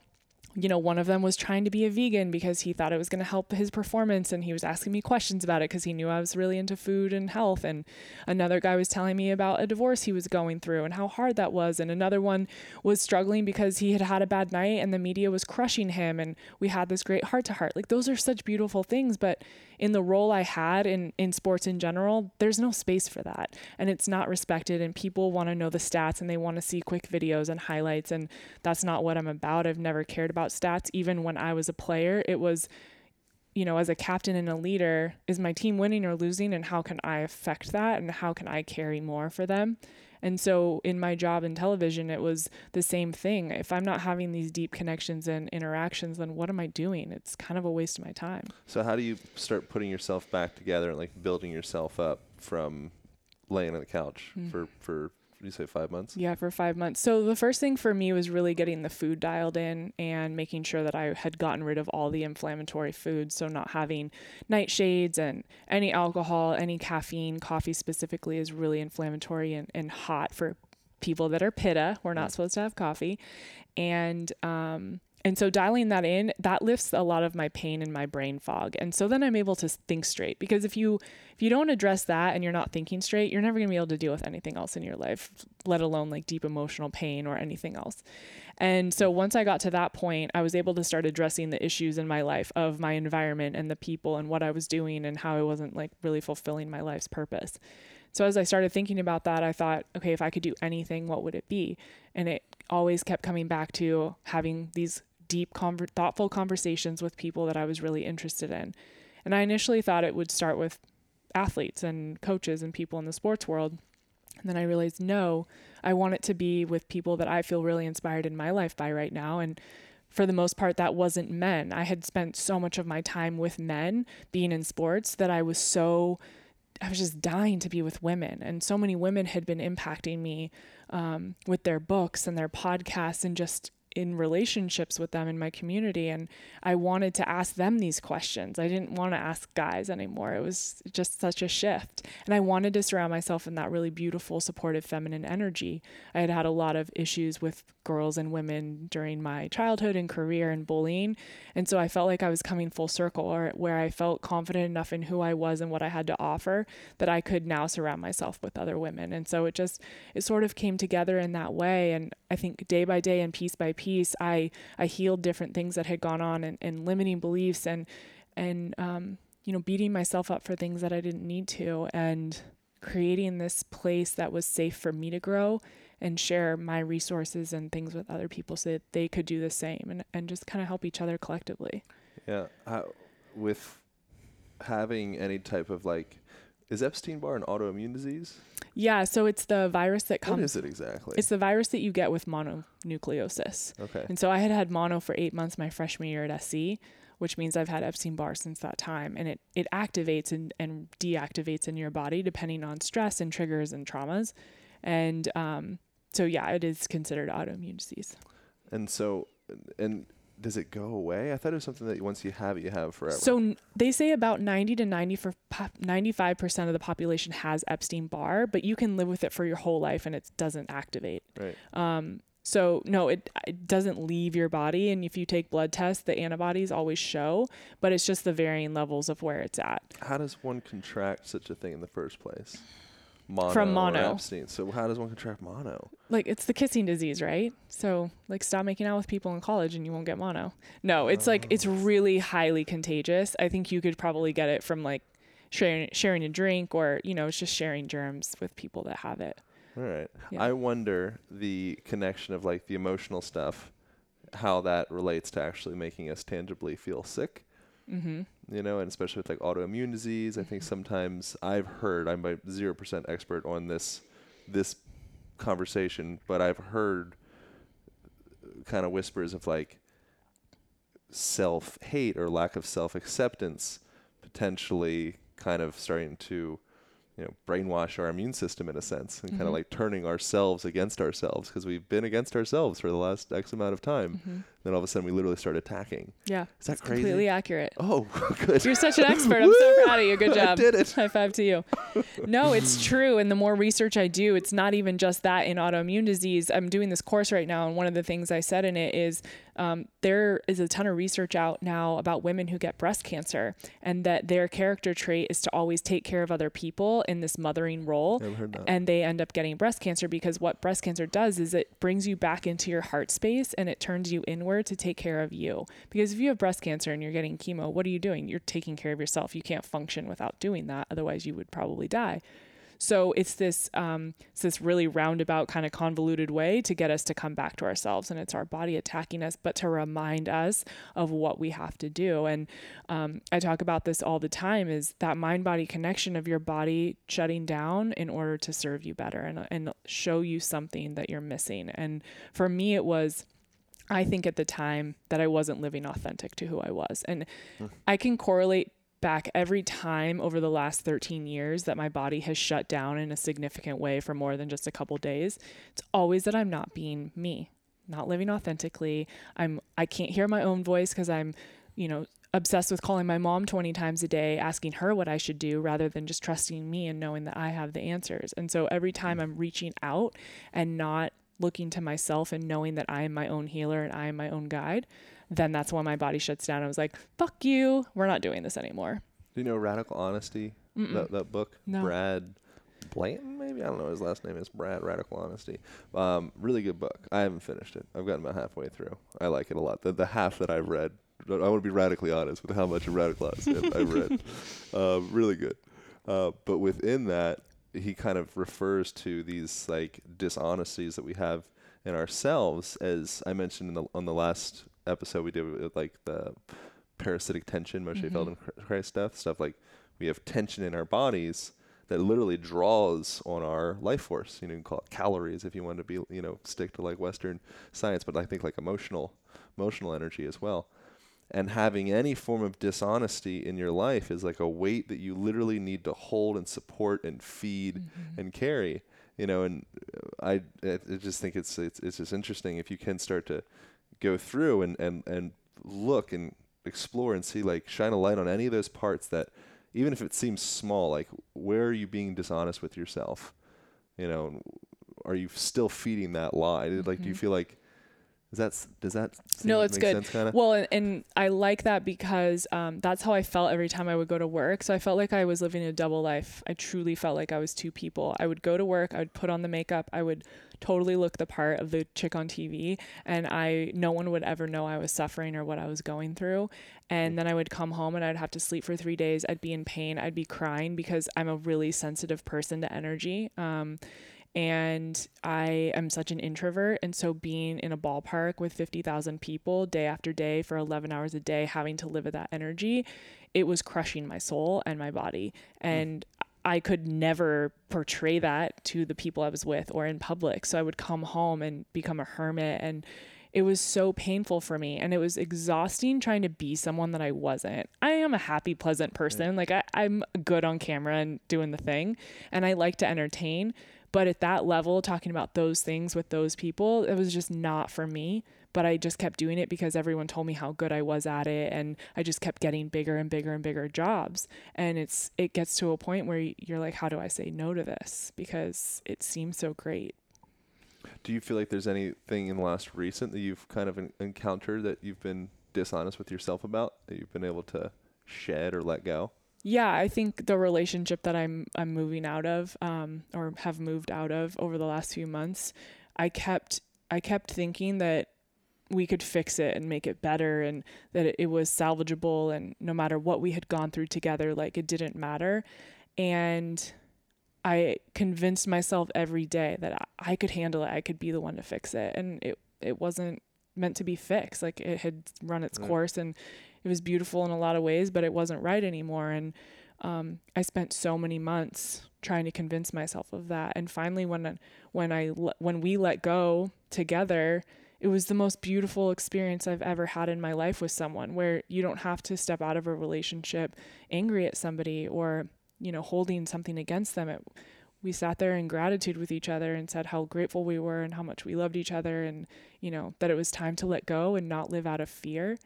you know, one of them was trying to be a vegan because he thought it was going to help his performance. And he was asking me questions about it because he knew I was really into food and health. And another guy was telling me about a divorce he was going through and how hard that was. And another one was struggling because he had had a bad night and the media was crushing him. And we had this great heart to heart. Like, those are such beautiful things. But in the role I had in, in sports in general, there's no space for that. And it's not respected. And people want to know the stats and they want to see quick videos and highlights. And that's not what I'm about. I've never cared about stats. Even when I was a player, it was, you know, as a captain and a leader, is my team winning or losing? And how can I affect that? And how can I carry more for them? And so in my job in television, it was the same thing. If I'm not having these deep connections and interactions, then what am I doing? It's kind of a waste of my time. So how do you start putting yourself back together and like building yourself up from laying on the couch mm. for, for, you say five months? Yeah, for five months. So the first thing for me was really getting the food dialed in and making sure that I had gotten rid of all the inflammatory foods. So not having nightshades and any alcohol, any caffeine. Coffee specifically is really inflammatory and, and hot for people that are pitta. We're not mm. supposed to have coffee. And, um, And so dialing that in, that lifts a lot of my pain and my brain fog. And so then I'm able to think straight, because if you if you don't address that and you're not thinking straight, you're never going to be able to deal with anything else in your life, let alone like deep emotional pain or anything else. And so once I got to that point, I was able to start addressing the issues in my life of my environment and the people and what I was doing and how I wasn't like really fulfilling my life's purpose. So as I started thinking about that, I thought, okay, if I could do anything, what would it be? And it always kept coming back to having these deep, conver- thoughtful conversations with people that I was really interested in. And I initially thought it would start with athletes and coaches and people in the sports world. And then I realized, no, I want it to be with people that I feel really inspired in my life by right now. And for the most part, that wasn't men. I had spent so much of my time with men being in sports that I was so, I was just dying to be with women. And so many women had been impacting me um, with their books and their podcasts and just in relationships with them in my community. And I wanted to ask them these questions. I didn't want to ask guys anymore. It was just such a shift. And I wanted to surround myself in that really beautiful, supportive feminine energy. I had had a lot of issues with girls and women during my childhood and career and bullying. And so I felt like I was coming full circle, or where I felt confident enough in who I was and what I had to offer that I could now surround myself with other women. And so it just, it sort of came together in that way. And I think day by day and piece by piece, I, I healed different things that had gone on and, and limiting beliefs and, and, um, you know, beating myself up for things that I didn't need to, and creating this place that was safe for me to grow and share my resources and things with other people so that they could do the same and, and just kind of help each other collectively. Yeah. Uh, with having any type of like, is Epstein Barr an autoimmune disease? Yeah, so it's the virus that comes... What is it exactly? It's the virus that you get with mononucleosis. Okay. And so I had had mono for eight months my freshman year at S C, which means I've had Epstein-Barr since that time. And it, it activates and, and deactivates in your body depending on stress and triggers and traumas. And um, so, yeah, it is considered autoimmune disease. And so... and. Does it go away? I thought it was something that once you have it, you have forever. So n- they say about ninety to ninety-five percent of the population has Epstein-Barr, but you can live with it for your whole life and it doesn't activate. Right. Um, so no, it, it doesn't leave your body. And if you take blood tests, the antibodies always show, but it's just the varying levels of where it's at. How does one contract such a thing in the first place? Mono From mono. Epstein. So how does one contract mono? Like, it's the kissing disease, right? So like, stop making out with people in college and you won't get mono. No, it's oh. like, it's really highly contagious. I think you could probably get it from like sharing, sharing a drink, or, you know, it's just sharing germs with people that have it. All right. Yeah. I wonder the connection of like the emotional stuff, how that relates to actually making us tangibly feel sick. Mm-hmm. You know, and especially with like autoimmune disease, I think sometimes I've heard, I'm a zero percent expert on this, this conversation, but I've heard kind of whispers of like self-hate or lack of self-acceptance potentially kind of starting to, you know, brainwash our immune system in a sense, and mm-hmm. kind of like turning ourselves against ourselves because we've been against ourselves for the last X amount of time. Mm-hmm. Then all of a sudden we literally start attacking. Yeah. Is that crazy? Completely accurate. Oh, good. You're such an expert. I'm so proud of you. Good job. I did it. High five to you. No, it's true. And the more research I do, it's not even just that in autoimmune disease. I'm doing this course right now, and one of the things I said in it is um, there is a ton of research out now about women who get breast cancer, and that their character trait is to always take care of other people in this mothering role. I've heard that. And they end up getting breast cancer because what breast cancer does is it brings you back into your heart space, and it turns you inward to take care of you. Because if you have breast cancer and you're getting chemo, what are you doing? You're taking care of yourself. You can't function without doing that. Otherwise you would probably die. So it's this, um, it's this really roundabout kind of convoluted way to get us to come back to ourselves, and it's our body attacking us, but to remind us of what we have to do. And, um, I talk about this all the time, is that mind body connection of your body shutting down in order to serve you better and, and show you something that you're missing. And for me, it was, I think at the time that I wasn't living authentic to who I was. And mm. I can correlate back every time over the last thirteen years that my body has shut down in a significant way for more than just a couple days. It's always that I'm not being me, not living authentically. I'm, I can't hear my own voice because I'm, you know, obsessed with calling my mom twenty times a day, asking her what I should do rather than just trusting me and knowing that I have the answers. And so every time I'm reaching out and not looking to myself and knowing that I am my own healer and I am my own guide, then that's when my body shuts down. I was like, fuck you. We're not doing this anymore. Do you know Radical Honesty? That, that book? No. Brad Blanton, maybe? I don't know. His last name is Brad, Radical Honesty. Um, really good book. I haven't finished it. I've gotten about halfway through. I like it a lot. The, the half that I've read, I want to be radically honest with how much of Radical Honesty I've read. Uh, really good. Uh, but within that, he kind of refers to these like dishonesties that we have in ourselves, as I mentioned in the, on the last episode we did with like the parasitic tension, Moshe mm-hmm. Feldenkrais stuff, stuff like we have tension in our bodies that literally draws on our life force. You know, you can call it calories if you want to be, you know, stick to like Western science, but I think like emotional, emotional energy as well. And having any form of dishonesty in your life is like a weight that you literally need to hold and support and feed mm-hmm. and carry, you know, and I, I just think it's, it's, it's just interesting if you can start to go through and, and, and look and explore and see, like shine a light on any of those parts that, even if it seems small, like where are you being dishonest with yourself? You know, are you still feeding that lie? Mm-hmm. Like, do you feel like, Does that, does that no, it's good. Sense, kinda? Well, and, and I like that because um, that's how I felt every time I would go to work. So I felt like I was living a double life. I truly felt like I was two people. I would go to work. I would put on the makeup. I would totally look the part of the chick on T V. And I, no one would ever know I was suffering or what I was going through. And then I would come home and I'd have to sleep for three days. I'd be in pain. I'd be crying because I'm a really sensitive person to energy. Um, And I am such an introvert. And so being in a ballpark with fifty thousand people day after day for eleven hours a day, having to live with that energy, it was crushing my soul and my body. And mm. I could never portray that to the people I was with or in public. So I would come home and become a hermit. And it was so painful for me. And it was exhausting trying to be someone that I wasn't. I am a happy, pleasant person. Mm. Like I, I'm good on camera and doing the thing. And I like to entertain. But at that level, talking about those things with those people, it was just not for me. But I just kept doing it because everyone told me how good I was at it. And I just kept getting bigger and bigger and bigger jobs. And it's it gets to a point where you're like, how do I say no to this? Because it seems so great. Do you feel like there's anything in the last recent that you've kind of encountered that you've been dishonest with yourself about, that you've been able to shed or let go? Yeah, I think the relationship that I'm I'm moving out of, um, or have moved out of over the last few months, I kept I kept thinking that we could fix it and make it better, and that it was salvageable, and no matter what we had gone through together, like it didn't matter. And I convinced myself every day that I could handle it, I could be the one to fix it, and it it wasn't meant to be fixed. Like it had run its course, and it was beautiful in a lot of ways, but it wasn't right anymore. And Um, I spent so many months trying to convince myself of that. And finally, when, when I, when we let go together, it was the most beautiful experience I've ever had in my life with someone, where you don't have to step out of a relationship angry at somebody or, you know, holding something against them. It, we sat there in gratitude with each other and said how grateful we were and how much we loved each other. And, you know, that it was time to let go and not live out of fear.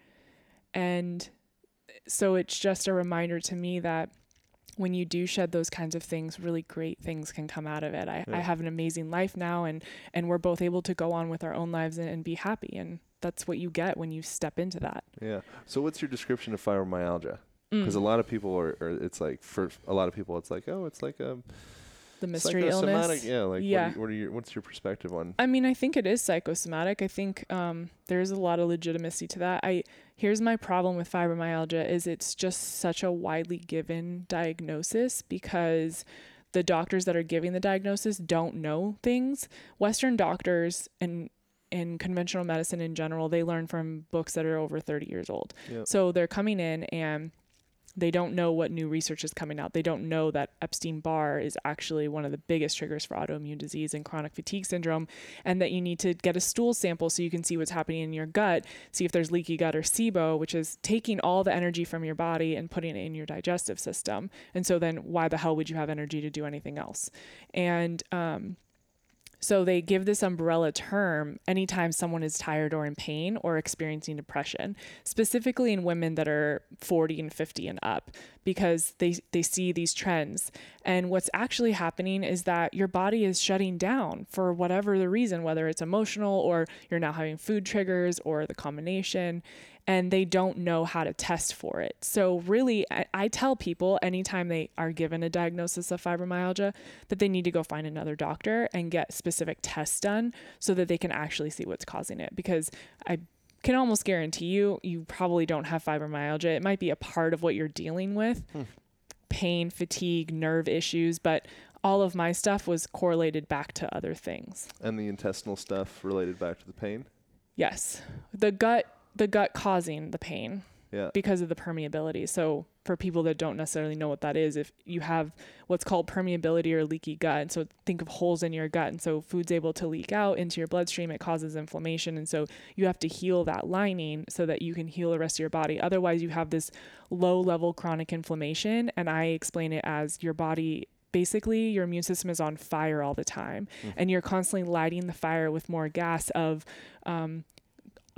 And so it's just a reminder to me that when you do shed those kinds of things, really great things can come out of it. I, yeah. I have an amazing life now, and, and we're both able to go on with our own lives and, and be happy. And that's what you get when you step into that. Yeah. So what's your description of fibromyalgia? Because mm. a lot of people are, are, it's like, for a lot of people, it's like, oh, it's like a... The mystery illness. Yeah. Like, yeah. What are, what are your, what's your perspective on? I mean, I think it is psychosomatic. I think um, there's a lot of legitimacy to that. I here's my problem with fibromyalgia is it's just such a widely given diagnosis because the doctors that are giving the diagnosis don't know things. Western doctors and in conventional medicine in general, they learn from books that are over thirty years old. Yep. So they're coming in and they don't know what new research is coming out. They don't know that Epstein Barr is actually one of the biggest triggers for autoimmune disease and chronic fatigue syndrome, and that you need to get a stool sample so you can see what's happening in your gut, see if there's leaky gut or SIBO, which is taking all the energy from your body and putting it in your digestive system. And so then why the hell would you have energy to do anything else? And um, so they give this umbrella term anytime someone is tired or in pain or experiencing depression, specifically in women that are forty and fifty and up, because they, they see these trends. And what's actually happening is that your body is shutting down for whatever the reason, whether it's emotional or you're now having food triggers or the combination, and they don't know how to test for it. So really, I, I tell people anytime they are given a diagnosis of fibromyalgia that they need to go find another doctor and get specific tests done so that they can actually see what's causing it. Because I can almost guarantee you, you probably don't have fibromyalgia. It might be a part of what you're dealing with, hmm. pain, fatigue, nerve issues, but all of my stuff was correlated back to other things. And the intestinal stuff related back to the pain? Yes. The gut... the gut causing the pain yeah. because of the permeability. So for people that don't necessarily know what that is, if you have what's called permeability or leaky gut, and so think of holes in your gut. And so food's able to leak out into your bloodstream, it causes inflammation. And so you have to heal that lining so that you can heal the rest of your body. Otherwise you have this low level chronic inflammation. And I explain it as your body, basically your immune system is on fire all the time. Mm. And you're constantly lighting the fire with more gas of, um,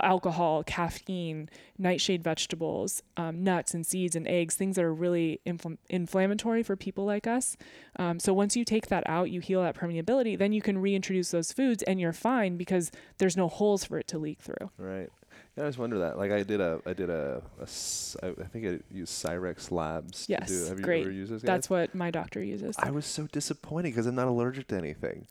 alcohol, caffeine, nightshade vegetables, um, nuts and seeds and eggs, things that are really infl- inflammatory for people like us. Um, so once you take that out, you heal that permeability, then you can reintroduce those foods and you're fine because there's no holes for it to leak through. Right. Yeah, I just wonder that. Like I did a, I did a, a I think I used Cyrex labs. Yes, to do. Have you great. Ever used this? That's what my doctor uses. I was so disappointed because I'm not allergic to anything.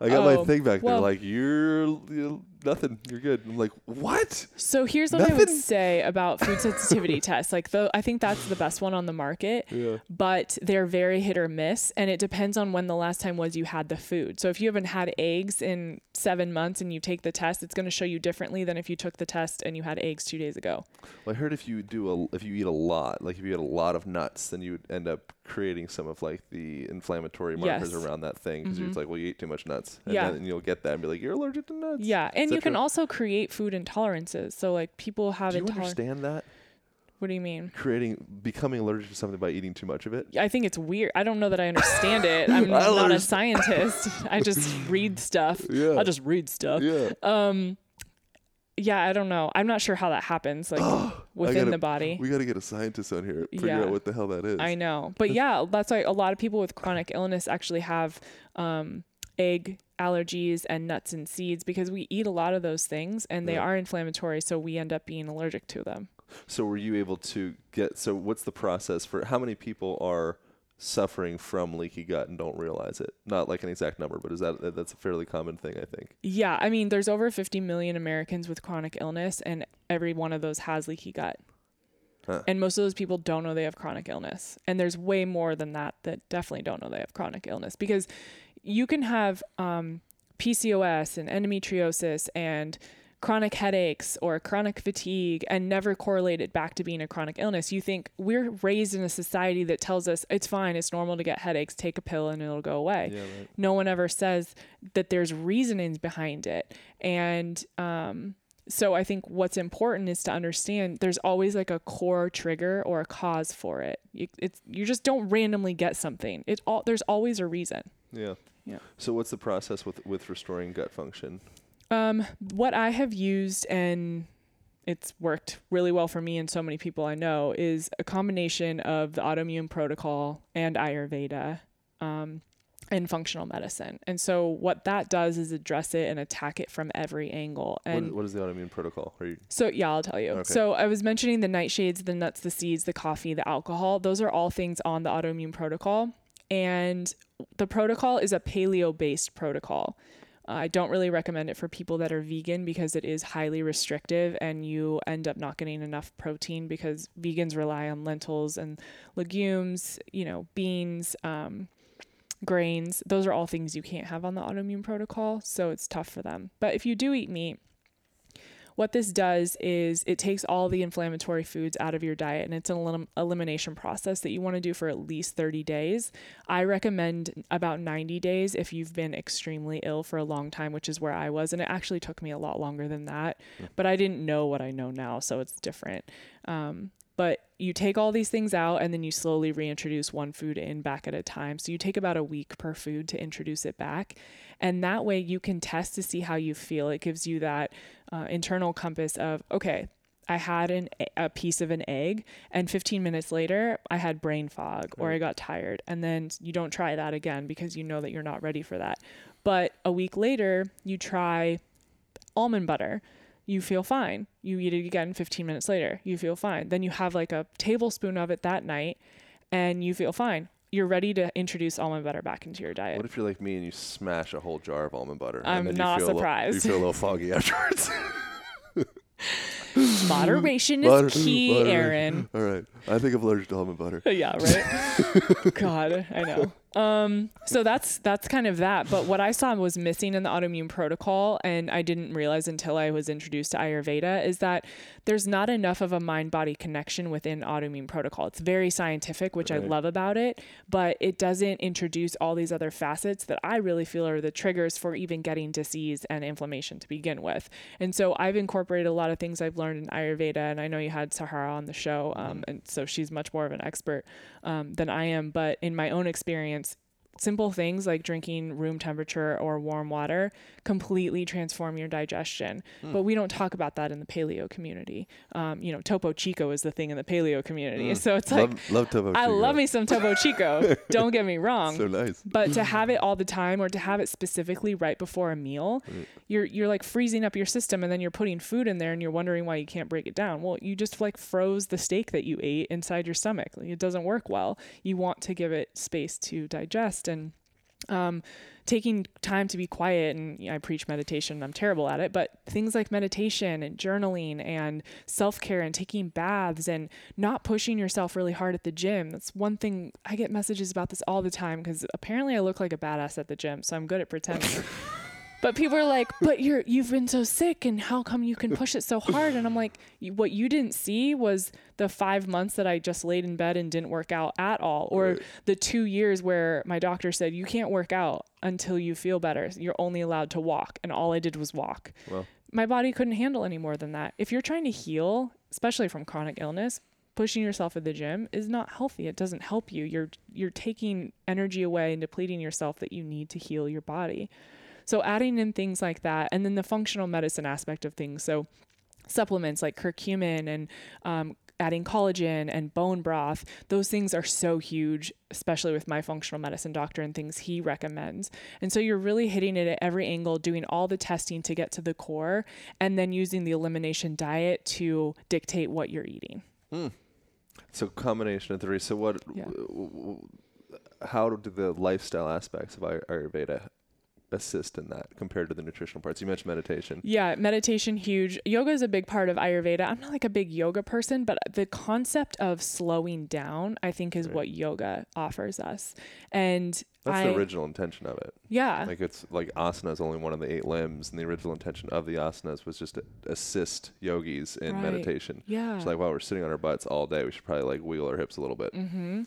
I got oh, my thing back well, there, like, you're, you're nothing, you're good. I'm like, what? So here's what nothing? I would say about food sensitivity tests. Like, the, I think that's the best one on the market, yeah. but they're very hit or miss, and it depends on when the last time was you had the food. So if you haven't had eggs in seven months and you take the test, it's going to show you differently than if you took the test and you had eggs two days ago. Well, I heard if you do a, if you eat a lot, like if you eat a lot of nuts, then you would end up creating some of like the inflammatory markers yes. around that thing because mm-hmm. it's like, well, you ate too much nuts, and yeah. then you'll get that and be like, you're allergic to nuts. Yeah, and you can also create food intolerances. So like people have intolerances. Do you intoler- understand that? What do you mean? Creating, becoming allergic to something by eating too much of it. I think it's weird. I don't know that I understand it. I'm not understand. a scientist. I just read stuff. Yeah. I just read stuff. Yeah. Um. Yeah, I don't know. I'm not sure how that happens, like within gotta, the body. We got to get a scientist on here, figure yeah. out what the hell that is. I know. But yeah, that's why a lot of people with chronic illness actually have um, egg allergies and nuts and seeds because we eat a lot of those things and they yeah. are inflammatory. So we end up being allergic to them. So were you able to get, so what's the process for how many people are suffering from leaky gut and don't realize it? Not like an exact number, but is that that's a fairly common thing, I think. Yeah, I mean, there's over fifty million Americans with chronic illness, and every one of those has leaky gut. Huh. And most of those people don't know they have chronic illness. And there's way more than that that definitely don't know they have chronic illness, because you can have um, P C O S and endometriosis and chronic headaches or chronic fatigue and never correlate it back to being a chronic illness. You think we're raised in a society that tells us it's fine, it's normal to get headaches, take a pill and it'll go away. Yeah, right. No one ever says that there's reasonings behind it. And um, so I think what's important is to understand there's always like a core trigger or a cause for it. You, it's, you just don't randomly get something. It all, there's always a reason. Yeah. Yeah. So what's the process with, with restoring gut function? Um, what I have used, and it's worked really well for me and so many people I know, is a combination of the autoimmune protocol and Ayurveda, um, and functional medicine. And so what that does is address it and attack it from every angle. And what, what is the autoimmune protocol? Are you... So yeah, I'll tell you. Okay. So I was mentioning the nightshades, the nuts, the seeds, the coffee, the alcohol. Those are all things on the autoimmune protocol. And the protocol is a paleo-based protocol. I don't really recommend it for people that are vegan because it is highly restrictive and you end up not getting enough protein because vegans rely on lentils and legumes, you know, beans, um, grains. Those are all things you can't have on the autoimmune protocol. So it's tough for them. But if you do eat meat, what this does is it takes all the inflammatory foods out of your diet, and it's an elim- elimination process that you want to do for at least thirty days. I recommend about ninety days if you've been extremely ill for a long time, which is where I was. And it actually took me a lot longer than that, yeah. But I didn't know what I know now, so it's different. Um, but you take all these things out and then you slowly reintroduce one food in back at a time. So you take about a week per food to introduce it back. And that way you can test to see how you feel. It gives you that uh, internal compass of, okay, I had an, a piece of an egg and fifteen minutes later I had brain fog, right, or I got tired. And then you don't try that again because you know that you're not ready for that. But a week later you try almond butter. You feel fine. You eat it again fifteen minutes later. You feel fine. Then you have like a tablespoon of it that night and you feel fine. You're ready to introduce almond butter back into your diet. What if you're like me and you smash a whole jar of almond butter? I'm and then not you feel surprised. Little, you feel a little foggy afterwards. Moderation is Moder- key, Moder- Aaron. All right. I think I'm allergic to almond butter. Yeah, right? God, I know. Um, so that's that's kind of that. But what I saw was missing in the autoimmune protocol, and I didn't realize until I was introduced to Ayurveda, is that there's not enough of a mind-body connection within autoimmune protocol. It's very scientific, which right. I love about it, but it doesn't introduce all these other facets that I really feel are the triggers for even getting disease and inflammation to begin with. And so I've incorporated a lot of things I've learned in Ayurveda, and I know you had Sahara on the show, um, and so she's much more of an expert um, than I am, but in my own experience, simple things like drinking room temperature or warm water completely transform your digestion. Mm. But we don't talk about that in the paleo community. Um, you know, Topo Chico is the thing in the paleo community. Mm. So it's love, like, love Topo I Chico. Love me some Topo Chico. Don't get me wrong. So nice. But to have it all the time or to have it specifically right before a meal, mm. you're, you're like freezing up your system and then you're putting food in there and you're wondering why you can't break it down. Well, you just like froze the steak that you ate inside your stomach. Like, it doesn't work well. You want to give it space to digest. And um, taking time to be quiet, and you know, I preach meditation, and I'm terrible at it, but things like meditation and journaling and self-care and taking baths and not pushing yourself really hard at the gym. That's one thing. I get messages about this all the time because apparently I look like a badass at the gym, so I'm good at pretending. But people are like, but you're, you've been so sick and how come you can push it so hard? And I'm like, what you didn't see was the five months that I just laid in bed and didn't work out at all. Or right. the two years where my doctor said, you can't work out until you feel better. You're only allowed to walk. And all I did was walk. Well, my body couldn't handle any more than that. If you're trying to heal, especially from chronic illness, pushing yourself at the gym is not healthy. It doesn't help you. You're, you're taking energy away and depleting yourself that you need to heal your body. So adding in things like that, and then the functional medicine aspect of things. So supplements like curcumin and um, adding collagen and bone broth, those things are so huge, especially with my functional medicine doctor and things he recommends. And so you're really hitting it at every angle, doing all the testing to get to the core, and then using the elimination diet to dictate what you're eating. Mm. So combination of three. So what? Yeah. W- w- how do the lifestyle aspects of Ayurveda assist in that compared to the nutritional parts? You mentioned meditation. Yeah, meditation, huge. Yoga is a big part of Ayurveda. I'm not like a big yoga person, but the concept of slowing down, I think, is right. what yoga offers us. And that's I, the original intention of it. Yeah. Like it's like asana is only one of the eight limbs, and the original intention of the asanas was just to assist yogis in right. meditation. Yeah. So like while we're sitting on our butts all day, we should probably like wiggle our hips a little bit. Mm-hmm.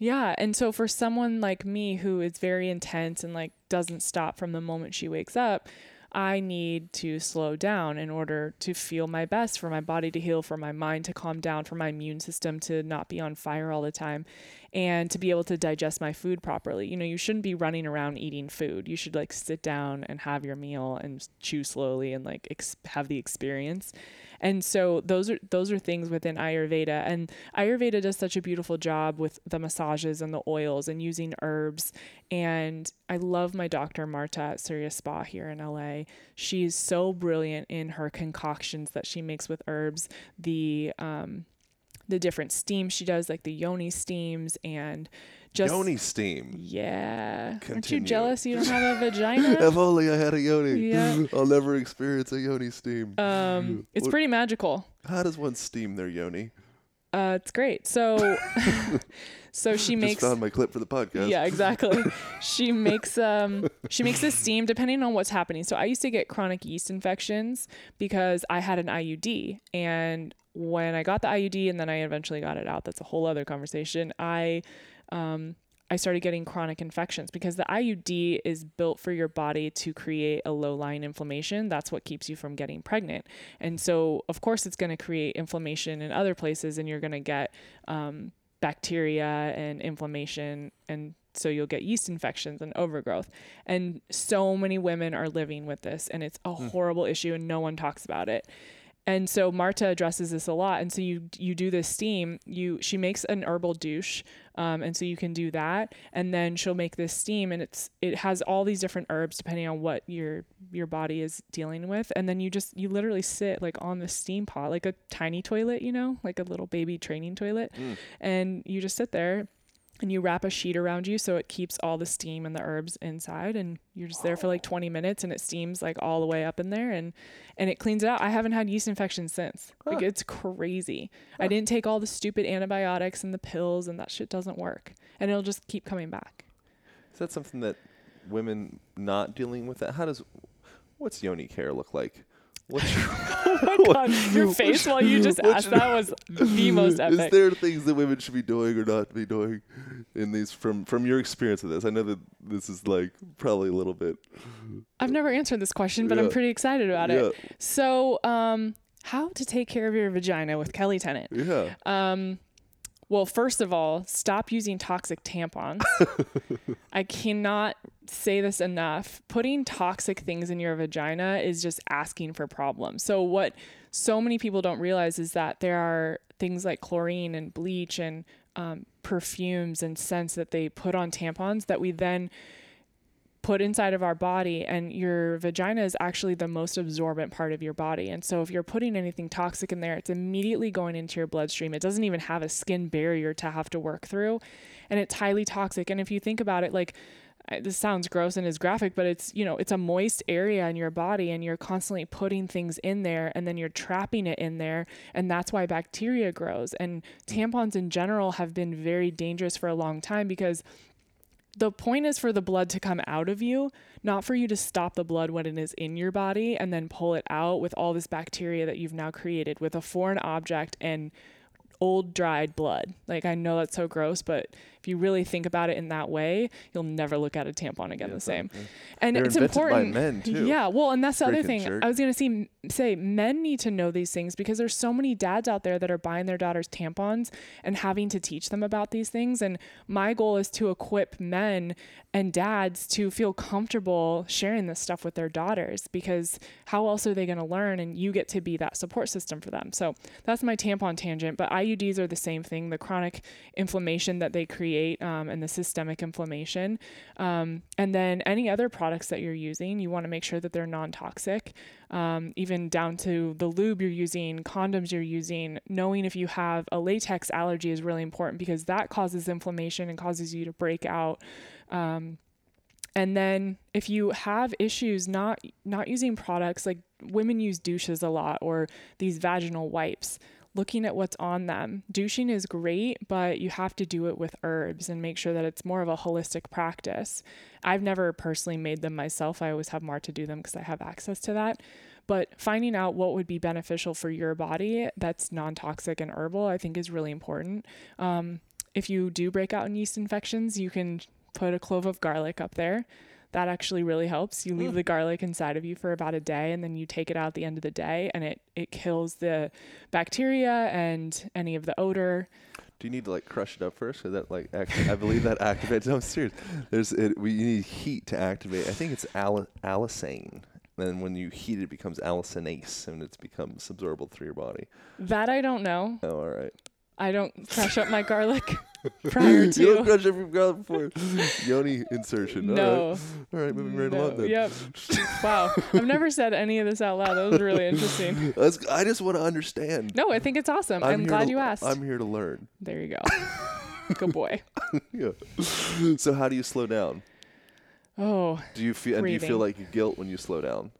Yeah. And so for someone like me who is very intense and like doesn't stop from the moment she wakes up, I need to slow down in order to feel my best, for my body to heal, for my mind to calm down, for my immune system to not be on fire all the time, and to be able to digest my food properly. You know, you shouldn't be running around eating food. You should like sit down and have your meal and chew slowly and like ex- have the experience. And so those are, those are things within Ayurveda, and Ayurveda does such a beautiful job with the massages and the oils and using herbs. And I love my Doctor Marta at Sirius Spa here in L A. She is so brilliant in her concoctions that she makes with herbs, the, um, the different steams she does, like the yoni steams and just yoni steam. Yeah. Continue. Aren't you jealous you don't have a vagina? If only I had a yoni. Yeah. I'll never experience a yoni steam. Um, it's what, pretty magical. How does one steam their yoni? Uh, it's great. So, so she makes. Just found my clip for the podcast. Yeah, exactly. She makes um she makes a steam depending on what's happening. So I used to get chronic yeast infections because I had an I U D, and when I got the I U D and then I eventually got it out, that's a whole other conversation. I, um, I started getting chronic infections because the I U D is built for your body to create a low-lying inflammation. That's what keeps you from getting pregnant. And so of course it's going to create inflammation in other places, and you're going to get, um, bacteria and inflammation, and so you'll get yeast infections and overgrowth. And so many women are living with this, and it's a mm. horrible issue, and no one talks about it. And so Marta addresses this a lot. And so you, you do this steam, you, she makes an herbal douche. Um, and so you can do that, and then she'll make this steam, and it's, it has all these different herbs depending on what your, your body is dealing with. And then you just, you literally sit like on the steam pot, like a tiny toilet, you know, like a little baby training toilet. Mm. And you just sit there and you wrap a sheet around you so it keeps all the steam and the herbs inside, and you're just there for like twenty minutes, and it steams like all the way up in there, and, and it cleans it out. I haven't had yeast infections since. Huh. Like it's crazy. Huh. I didn't take all the stupid antibiotics and the pills, and that shit doesn't work, and it'll just keep coming back. Is that something that women not dealing with that? How does, what's yoni care look like? What's your, oh my God, your face while you just asked your, that was the most epic. Is there things that women should be doing or not be doing in these, from, from your experience of this? I know that this is like probably a little bit. I've never answered this question, but yeah. I'm pretty excited about yeah. it. So, um, how to take care of your vagina with Kelly Tennant. Yeah. Um, well, first of all, stop using toxic tampons. I cannot say this enough. Putting toxic things in your vagina is just asking for problems. So what so many people don't realize is that there are things like chlorine and bleach and um, perfumes and scents that they put on tampons that we then put inside of our body, and your vagina is actually the most absorbent part of your body. And so if you're putting anything toxic in there, it's immediately going into your bloodstream. It doesn't even have a skin barrier to have to work through, and it's highly toxic. And if you think about it, like this sounds gross and is graphic, but it's, you know, it's a moist area in your body, and you're constantly putting things in there, and then you're trapping it in there. And that's why bacteria grows. And tampons in general have been very dangerous for a long time, because the point is for the blood to come out of you, not for you to stop the blood when it is in your body and then pull it out with all this bacteria that you've now created with a foreign object and old dried blood. Like, I know that's so gross, but if you really think about it in that way, you'll never look at a tampon again yeah, the same. Okay. And they're, it's important. By men too. Yeah. Well, and that's the Freaking other thing jerk. I was going to see, say men need to know these things, because there's so many dads out there that are buying their daughters tampons and having to teach them about these things. And my goal is to equip men and dads to feel comfortable sharing this stuff with their daughters, because how else are they going to learn? And you get to be that support system for them. So that's my tampon tangent, but I I U Ds are the same thing. The chronic inflammation that they create, um, and the systemic inflammation. Um, and then any other products that you're using, you want to make sure that they're non-toxic, um, even down to the lube you're using, condoms you're using. Knowing if you have a latex allergy is really important, because that causes inflammation and causes you to break out. Um, And then if you have issues not not using products, like women use douches a lot or these vaginal wipes, looking at what's on them. Douching is great, but you have to do it with herbs and make sure that it's more of a holistic practice. I've never personally made them myself. I always have Marta do them because I have access to that. But finding out what would be beneficial for your body that's non-toxic and herbal, I think is really important. Um, if you do break out in yeast infections, you can put a clove of garlic up there. That actually really helps. You leave mm. the garlic inside of you for about a day, and then you take it out at the end of the day, and it, it kills the bacteria and any of the odor. Do you need to like crush it up first? Or that like act- I believe that activates. No, I'm serious. There's it. We you need heat to activate. I think it's al- allicin. Then when you heat it, it becomes allicinase, and it becomes absorbable through your body. That I don't know. Oh, all right. I don't crush up my garlic. Prior to. You don't crush every girl before yoni insertion. All no. Right. All right, moving right no. along then. Yep. Wow. I've never said any of this out loud. That was really interesting. That's, I just want to understand. No, I think it's awesome. I'm, I'm glad to, you asked. I'm here to learn. There you go. Good boy. Yeah. So how do you slow down? Oh. Do you feel? And do you feel like guilt when you slow down?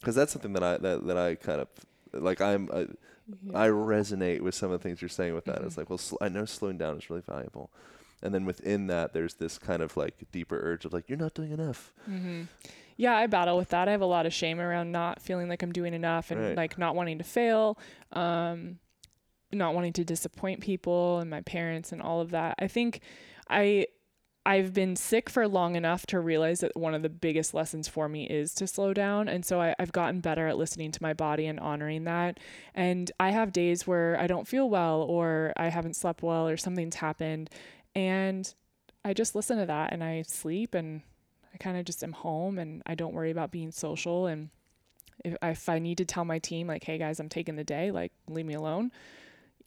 Because that's something that I that, that I kind of like. I'm. I, Yeah. I resonate with some of the things you're saying with that. Mm-hmm. It's like, well, sl- I know slowing down is really valuable. And then within that, there's this kind of like deeper urge of like, you're not doing enough. Mm-hmm. Yeah, I battle with that. I have a lot of shame around not feeling like I'm doing enough and right. like not wanting to fail, um, not wanting to disappoint people and my parents and all of that. I think I... I've been sick for long enough to realize that one of the biggest lessons for me is to slow down. And so I, I've gotten better at listening to my body and honoring that. And I have days where I don't feel well, or I haven't slept well, or something's happened. And I just listen to that, and I sleep, and I kind of just am home, and I don't worry about being social. And if, if I need to tell my team like, hey guys, I'm taking the day, like leave me alone.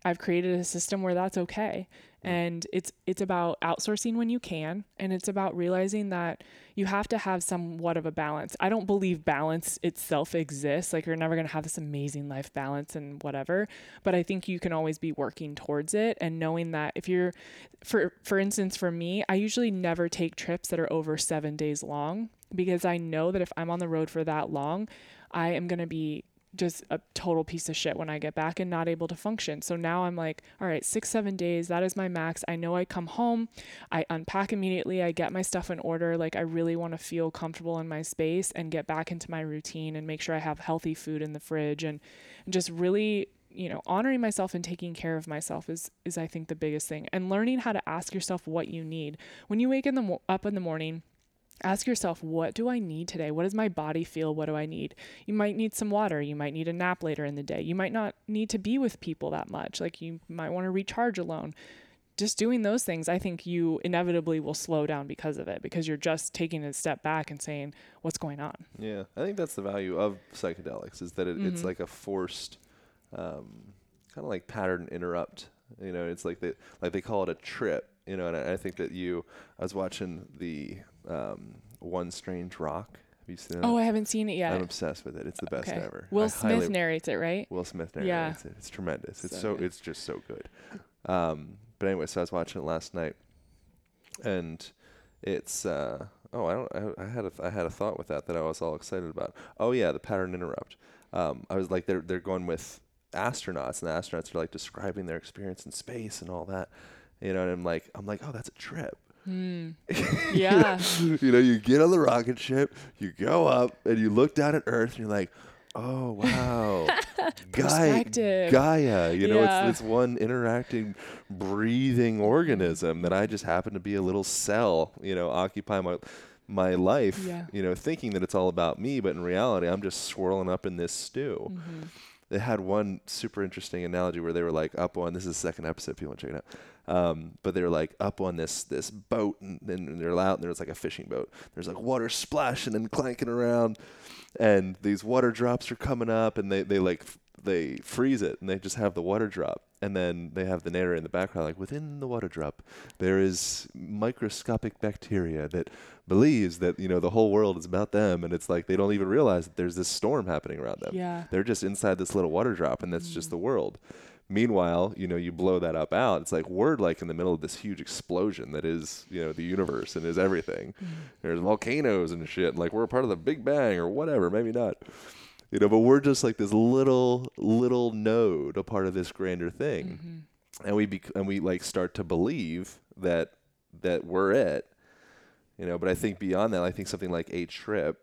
I've created a system where that's okay. And it's, it's about outsourcing when you can. And it's about realizing that you have to have somewhat of a balance. I don't believe balance itself exists. Like you're never going to have this amazing life balance and whatever, but I think you can always be working towards it. And knowing that if you're, for, for instance, for me, I usually never take trips that are over seven days long, because I know that if I'm on the road for that long, I am going to be just a total piece of shit when I get back and not able to function. So now I'm like, all right, six, seven days, that is my max. I know I come home, I unpack immediately, I get my stuff in order. Like I really want to feel comfortable in my space and get back into my routine and make sure I have healthy food in the fridge and just really, you know, honoring myself and taking care of myself is, is I think the biggest thing, and learning how to ask yourself what you need. When you wake in the mo- up in the morning, ask yourself, what do I need today? What does my body feel? What do I need? You might need some water. You might need a nap later in the day. You might not need to be with people that much. Like you might want to recharge alone. Just doing those things, I think you inevitably will slow down because of it, because you're just taking a step back and saying, what's going on? Yeah. I think that's the value of psychedelics, is that it, mm-hmm. it's like a forced, um, kind of like pattern interrupt. You know, it's like they, like they call it a trip, you know, and I, I think that you, I was watching the... Um, One Strange Rock. Have you seen that? Oh, I haven't seen it yet. I'm obsessed with it. It's the best okay. ever. Will I Smith narrates it, right? Will Smith narrates yeah. it. It's tremendous. It's so, so it's just so good. Um, but anyway, so I was watching it last night, and it's uh, oh, I don't. I, I had a th- I had a thought with that that I was all excited about. Oh yeah, the pattern interrupt. Um, I was like, they're they're going with astronauts, and the astronauts are like describing their experience in space and all that, you know. And I'm like, I'm like, oh, that's a trip. Mm. Yeah. You know, you get on the rocket ship, you go up, and you look down at Earth, and you're like, oh, wow. Gaia, Gaia, you know, yeah. it's, it's one interacting, breathing organism that I just happen to be a little cell, you know, occupy my my life, yeah. you know, thinking that it's all about me, but in reality, I'm just swirling up in this stew. Mm-hmm. They had one super interesting analogy where they were like up on, this is the second episode if you want to check it out. Um, but they were like up on this, this boat, and then they're out, and there's like a fishing boat. There's like water splashing and clanking around, and these water drops are coming up, and they, they like, f- they freeze it, and they just have the water drop. And then they have the narrator in the background, like within the water drop, there is microscopic bacteria that believes that, you know, the whole world is about them. And it's like, they don't even realize that there's this storm happening around them. Yeah. They're just inside this little water drop, and that's mm. just the world. Meanwhile, you know, you blow that up out. It's like we're like in the middle of this huge explosion that is, you know, the universe and is everything. Mm-hmm. There's volcanoes and shit. And like we're a part of the Big Bang or whatever, maybe not. You know, but we're just like this little, little node, a part of this grander thing. Mm-hmm. And we bec- and we like start to believe that that we're it. You know, but I think beyond that, I think something like a trip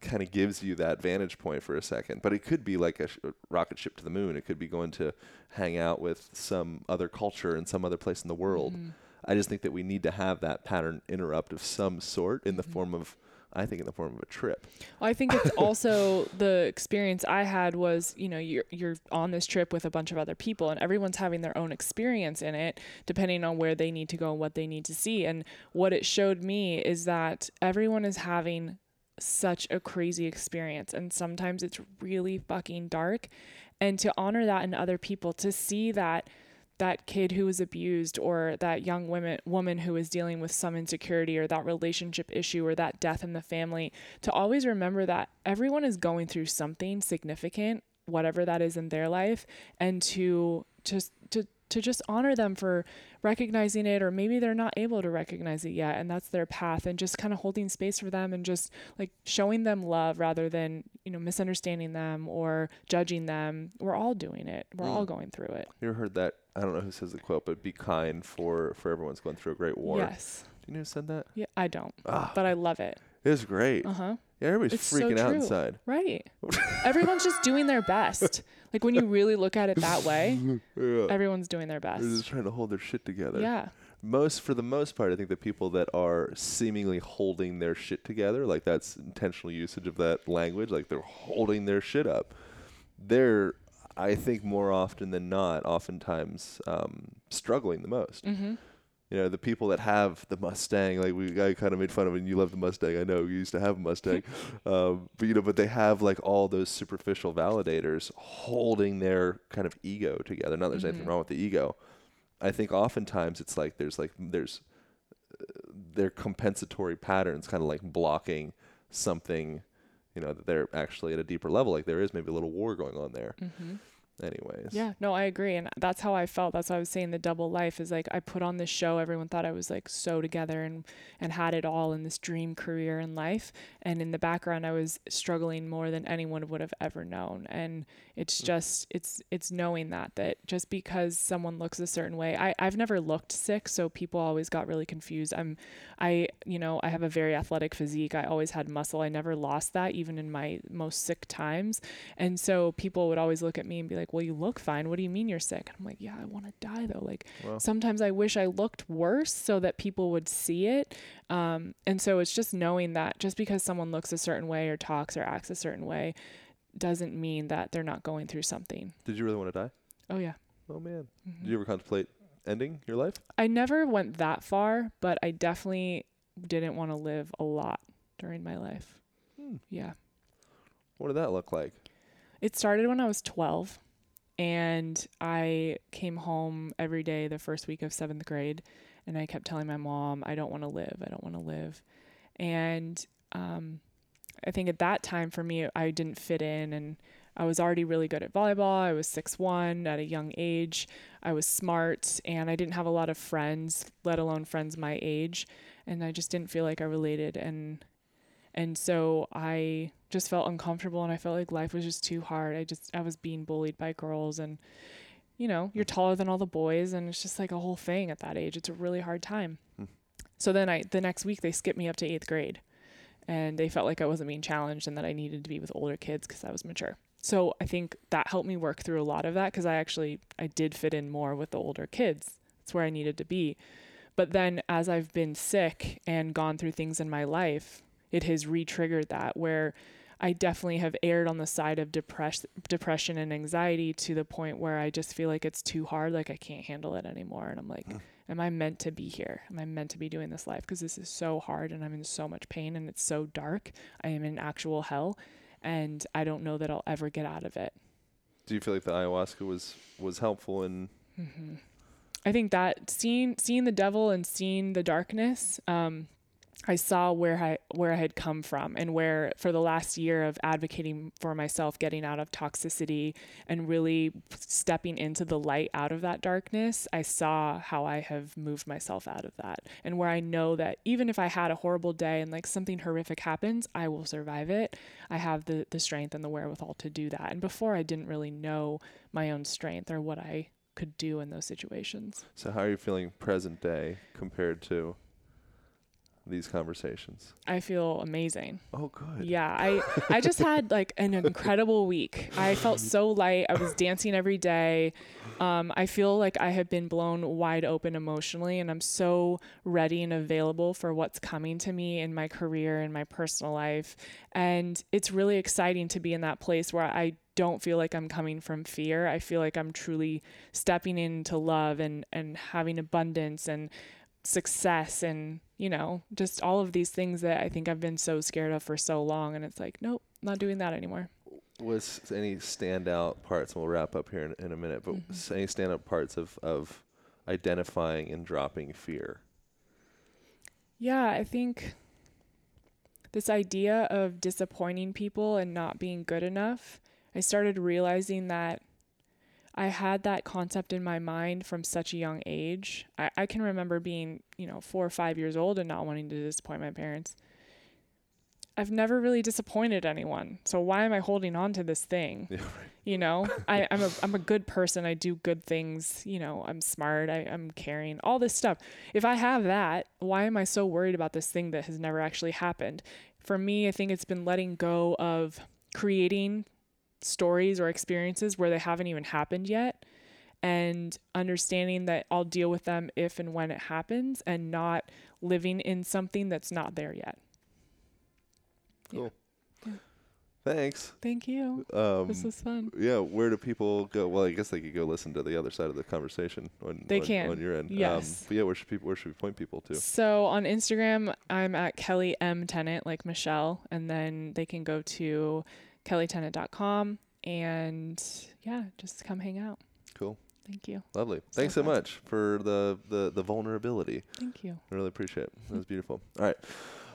kind of gives you that vantage point for a second. But it could be like a, sh- a rocket ship to the moon. It could be going to hang out with some other culture in some other place in the world. Mm-hmm. I just think that we need to have that pattern interrupt of some sort in the mm-hmm. form of, I think in the form of a trip. Well, I think it's also the experience I had was, you know, you're, you're on this trip with a bunch of other people and everyone's having their own experience in it, depending on where they need to go and what they need to see. And what it showed me is that everyone is having such a crazy experience. And sometimes it's really fucking dark, and to honor that in other people, to see that that kid who was abused or that young women, woman who is dealing with some insecurity or that relationship issue or that death in the family, to always remember that everyone is going through something significant, whatever that is in their life, and to just, to, to just honor them for recognizing it, or maybe they're not able to recognize it yet and that's their path, and just kind of holding space for them and just like showing them love rather than, you know, misunderstanding them or judging them. We're all doing it. We're mm. all going through it. You ever heard that? I don't know who says the quote, but be kind for, for everyone's going through a great war. Yes. Do you know who said that? Yeah, I don't, ah. but I love it. It's great. Uh-huh. Yeah, everybody's it's freaking so out inside. Right. Everyone's just doing their best. Like when you really look at it that way, yeah. everyone's doing their best. They're just trying to hold their shit together. Yeah. Most, for the most part, I think the people that are seemingly holding their shit together, like that's intentional usage of that language, like they're holding their shit up. They're, I think more often than not, oftentimes um, struggling the most. Mm-hmm. You know, the people that have the Mustang, like we I kind of made fun of, and you love the Mustang. I know you used to have a Mustang, um, but you know, but they have like all those superficial validators holding their kind of ego together. Not that there's mm-hmm. anything wrong with the ego. I think oftentimes it's like there's like there's uh, their compensatory patterns kind of like blocking something. You know, that they're actually at a deeper level. Like there is maybe a little war going on there. Mm-hmm. Anyways. Yeah, no, I agree. And that's how I felt. That's why I was saying the double life is like, I put on this show. Everyone thought I was like so together and, and had it all in this dream career and life. And in the background, I was struggling more than anyone would have ever known. And it's just, it's, it's knowing that, that just because someone looks a certain way, I, I've never looked sick. So people always got really confused. I'm, I, you know, I have a very athletic physique. I always had muscle. I never lost that even in my most sick times. And so people would always look at me and be like, like, well, you look fine. What do you mean you're sick? And I'm like, yeah, I want to die though. Like well, sometimes I wish I looked worse so that people would see it. Um, and so it's just knowing that just because someone looks a certain way or talks or acts a certain way doesn't mean that they're not going through something. Did you really want to die? Oh yeah. Oh man. Mm-hmm. Did you ever contemplate ending your life? I never went that far, but I definitely didn't want to live a lot during my life. Hmm. Yeah. What did that look like? It started when I was twelve. And I came home every day the first week of seventh grade, and I kept telling my mom, I don't want to live. I don't want to live. And um, I think at that time for me, I didn't fit in, and I was already really good at volleyball. I was six one at a young age. I was smart, and I didn't have a lot of friends, let alone friends my age. And I just didn't feel like I related. And And so I just felt uncomfortable, and I felt like life was just too hard. I just, I was being bullied by girls, and you know, you're taller than all the boys, and it's just like a whole thing at that age. It's a really hard time. Mm. So then I, the next week they skipped me up to eighth grade, and they felt like I wasn't being challenged and that I needed to be with older kids because I was mature. So I think that helped me work through a lot of that, because I actually, I did fit in more with the older kids. That's where I needed to be. But then as I've been sick and gone through things in my life, it has re-triggered that, where I definitely have erred on the side of depress- depression and anxiety to the point where I just feel like it's too hard. Like I can't handle it anymore. And I'm like, huh. am I meant to be here? Am I meant to be doing this life? Because this is so hard, and I'm in so much pain, and it's so dark. I am in actual hell, and I don't know that I'll ever get out of it. Do you feel like the ayahuasca was, was helpful in... Mm-hmm. I think that seeing, seeing the devil and seeing the darkness, um, I saw where I, where I had come from, and where for the last year of advocating for myself, getting out of toxicity and really stepping into the light out of that darkness, I saw how I have moved myself out of that, and where I know that even if I had a horrible day and like something horrific happens, I will survive it. I have the, the strength and the wherewithal to do that. And before I didn't really know my own strength or what I could do in those situations. So how are you feeling present day compared to these conversations? I feel amazing. Oh, good. Yeah. I, I just had like an incredible week. I felt so light. I was dancing every day. Um, I feel like I have been blown wide open emotionally, and I'm so ready and available for what's coming to me in my career and my personal life. And it's really exciting to be in that place where I don't feel like I'm coming from fear. I feel like I'm truly stepping into love and, and having abundance and success, and you know, just all of these things that I think I've been so scared of for so long. And it's like, nope, not doing that anymore. Was any standout parts, and we'll wrap up here in, in a minute, but mm-hmm. any standout parts of, of identifying and dropping fear? Yeah, I think this idea of disappointing people and not being good enough, I started realizing that I had that concept in my mind from such a young age. I, I can remember being, you know, four or five years old and not wanting to disappoint my parents. I've never really disappointed anyone, so why am I holding on to this thing? Yeah, right. You know, I, I'm a I'm a good person. I do good things. You know, I'm smart. I, I'm caring. All this stuff. If I have that, why am I so worried about this thing that has never actually happened? For me, I think it's been letting go of creating stories or experiences where they haven't even happened yet, and understanding that I'll deal with them if and when it happens, and not living in something that's not there yet. Cool. Yeah. Thanks. Thank you. Um, this was fun. Yeah. Where do people go? Well, I guess they could go listen to the other side of the conversation on, they on, can. on your end. Yes. Um, but yeah, where should people, where should we point people to? So on Instagram, I'm at Kelly M. Tennant, like Michelle, and then they can go to kelly tennant dot com, and yeah, just come hang out. Cool. Thank you. Lovely. So Thanks so fun. much for the, the, the vulnerability. Thank you. I really appreciate it. That was beautiful. All right.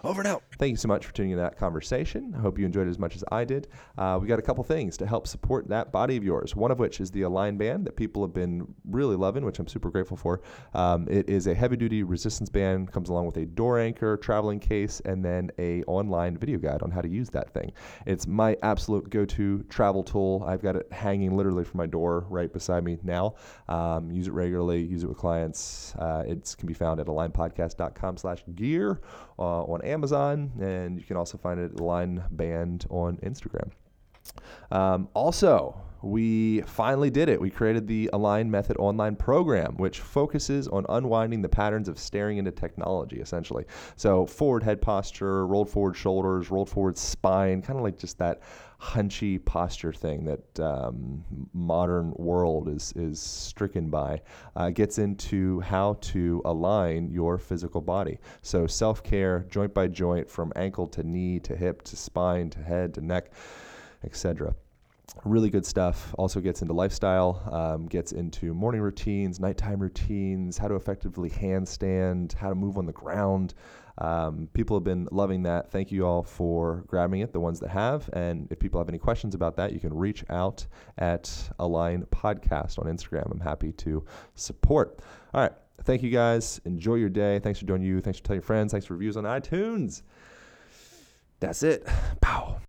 Over and out. Thank you so much for tuning in to that conversation. I hope you enjoyed it as much as I did. Uh, we got a couple things to help support that body of yours, one of which is the Align Band that people have been really loving, which I'm super grateful for. Um, it is a heavy-duty resistance band, comes along with a door anchor, traveling case, and then a online video guide on how to use that thing. It's my absolute go-to travel tool. I've got it hanging literally from my door right beside me now. Um, use it regularly. Use it with clients. Uh, it can be found at align podcast dot com slash gear uh, on Amazon, and you can also find it at Align Band on Instagram. Um, also, we finally did it. We created the Align Method online program, which focuses on unwinding the patterns of staring into technology, essentially. So forward head posture, rolled forward shoulders, rolled forward spine, kind of like just that hunchy posture thing that um, modern world is is stricken by, uh, gets into how to align your physical body. So self-care, joint by joint, from ankle to knee to hip to spine to head to neck, et cetera. Really good stuff. Also gets into lifestyle, um, gets into morning routines, nighttime routines, how to effectively handstand, how to move on the ground. Um, people have been loving that. Thank you all for grabbing it, the ones that have. And if people have any questions about that, you can reach out at Align Podcast on Instagram. I'm happy to support. All right. Thank you guys. Enjoy your day. Thanks for joining you. Thanks for telling your friends. Thanks for reviews on iTunes. That's it. Pow.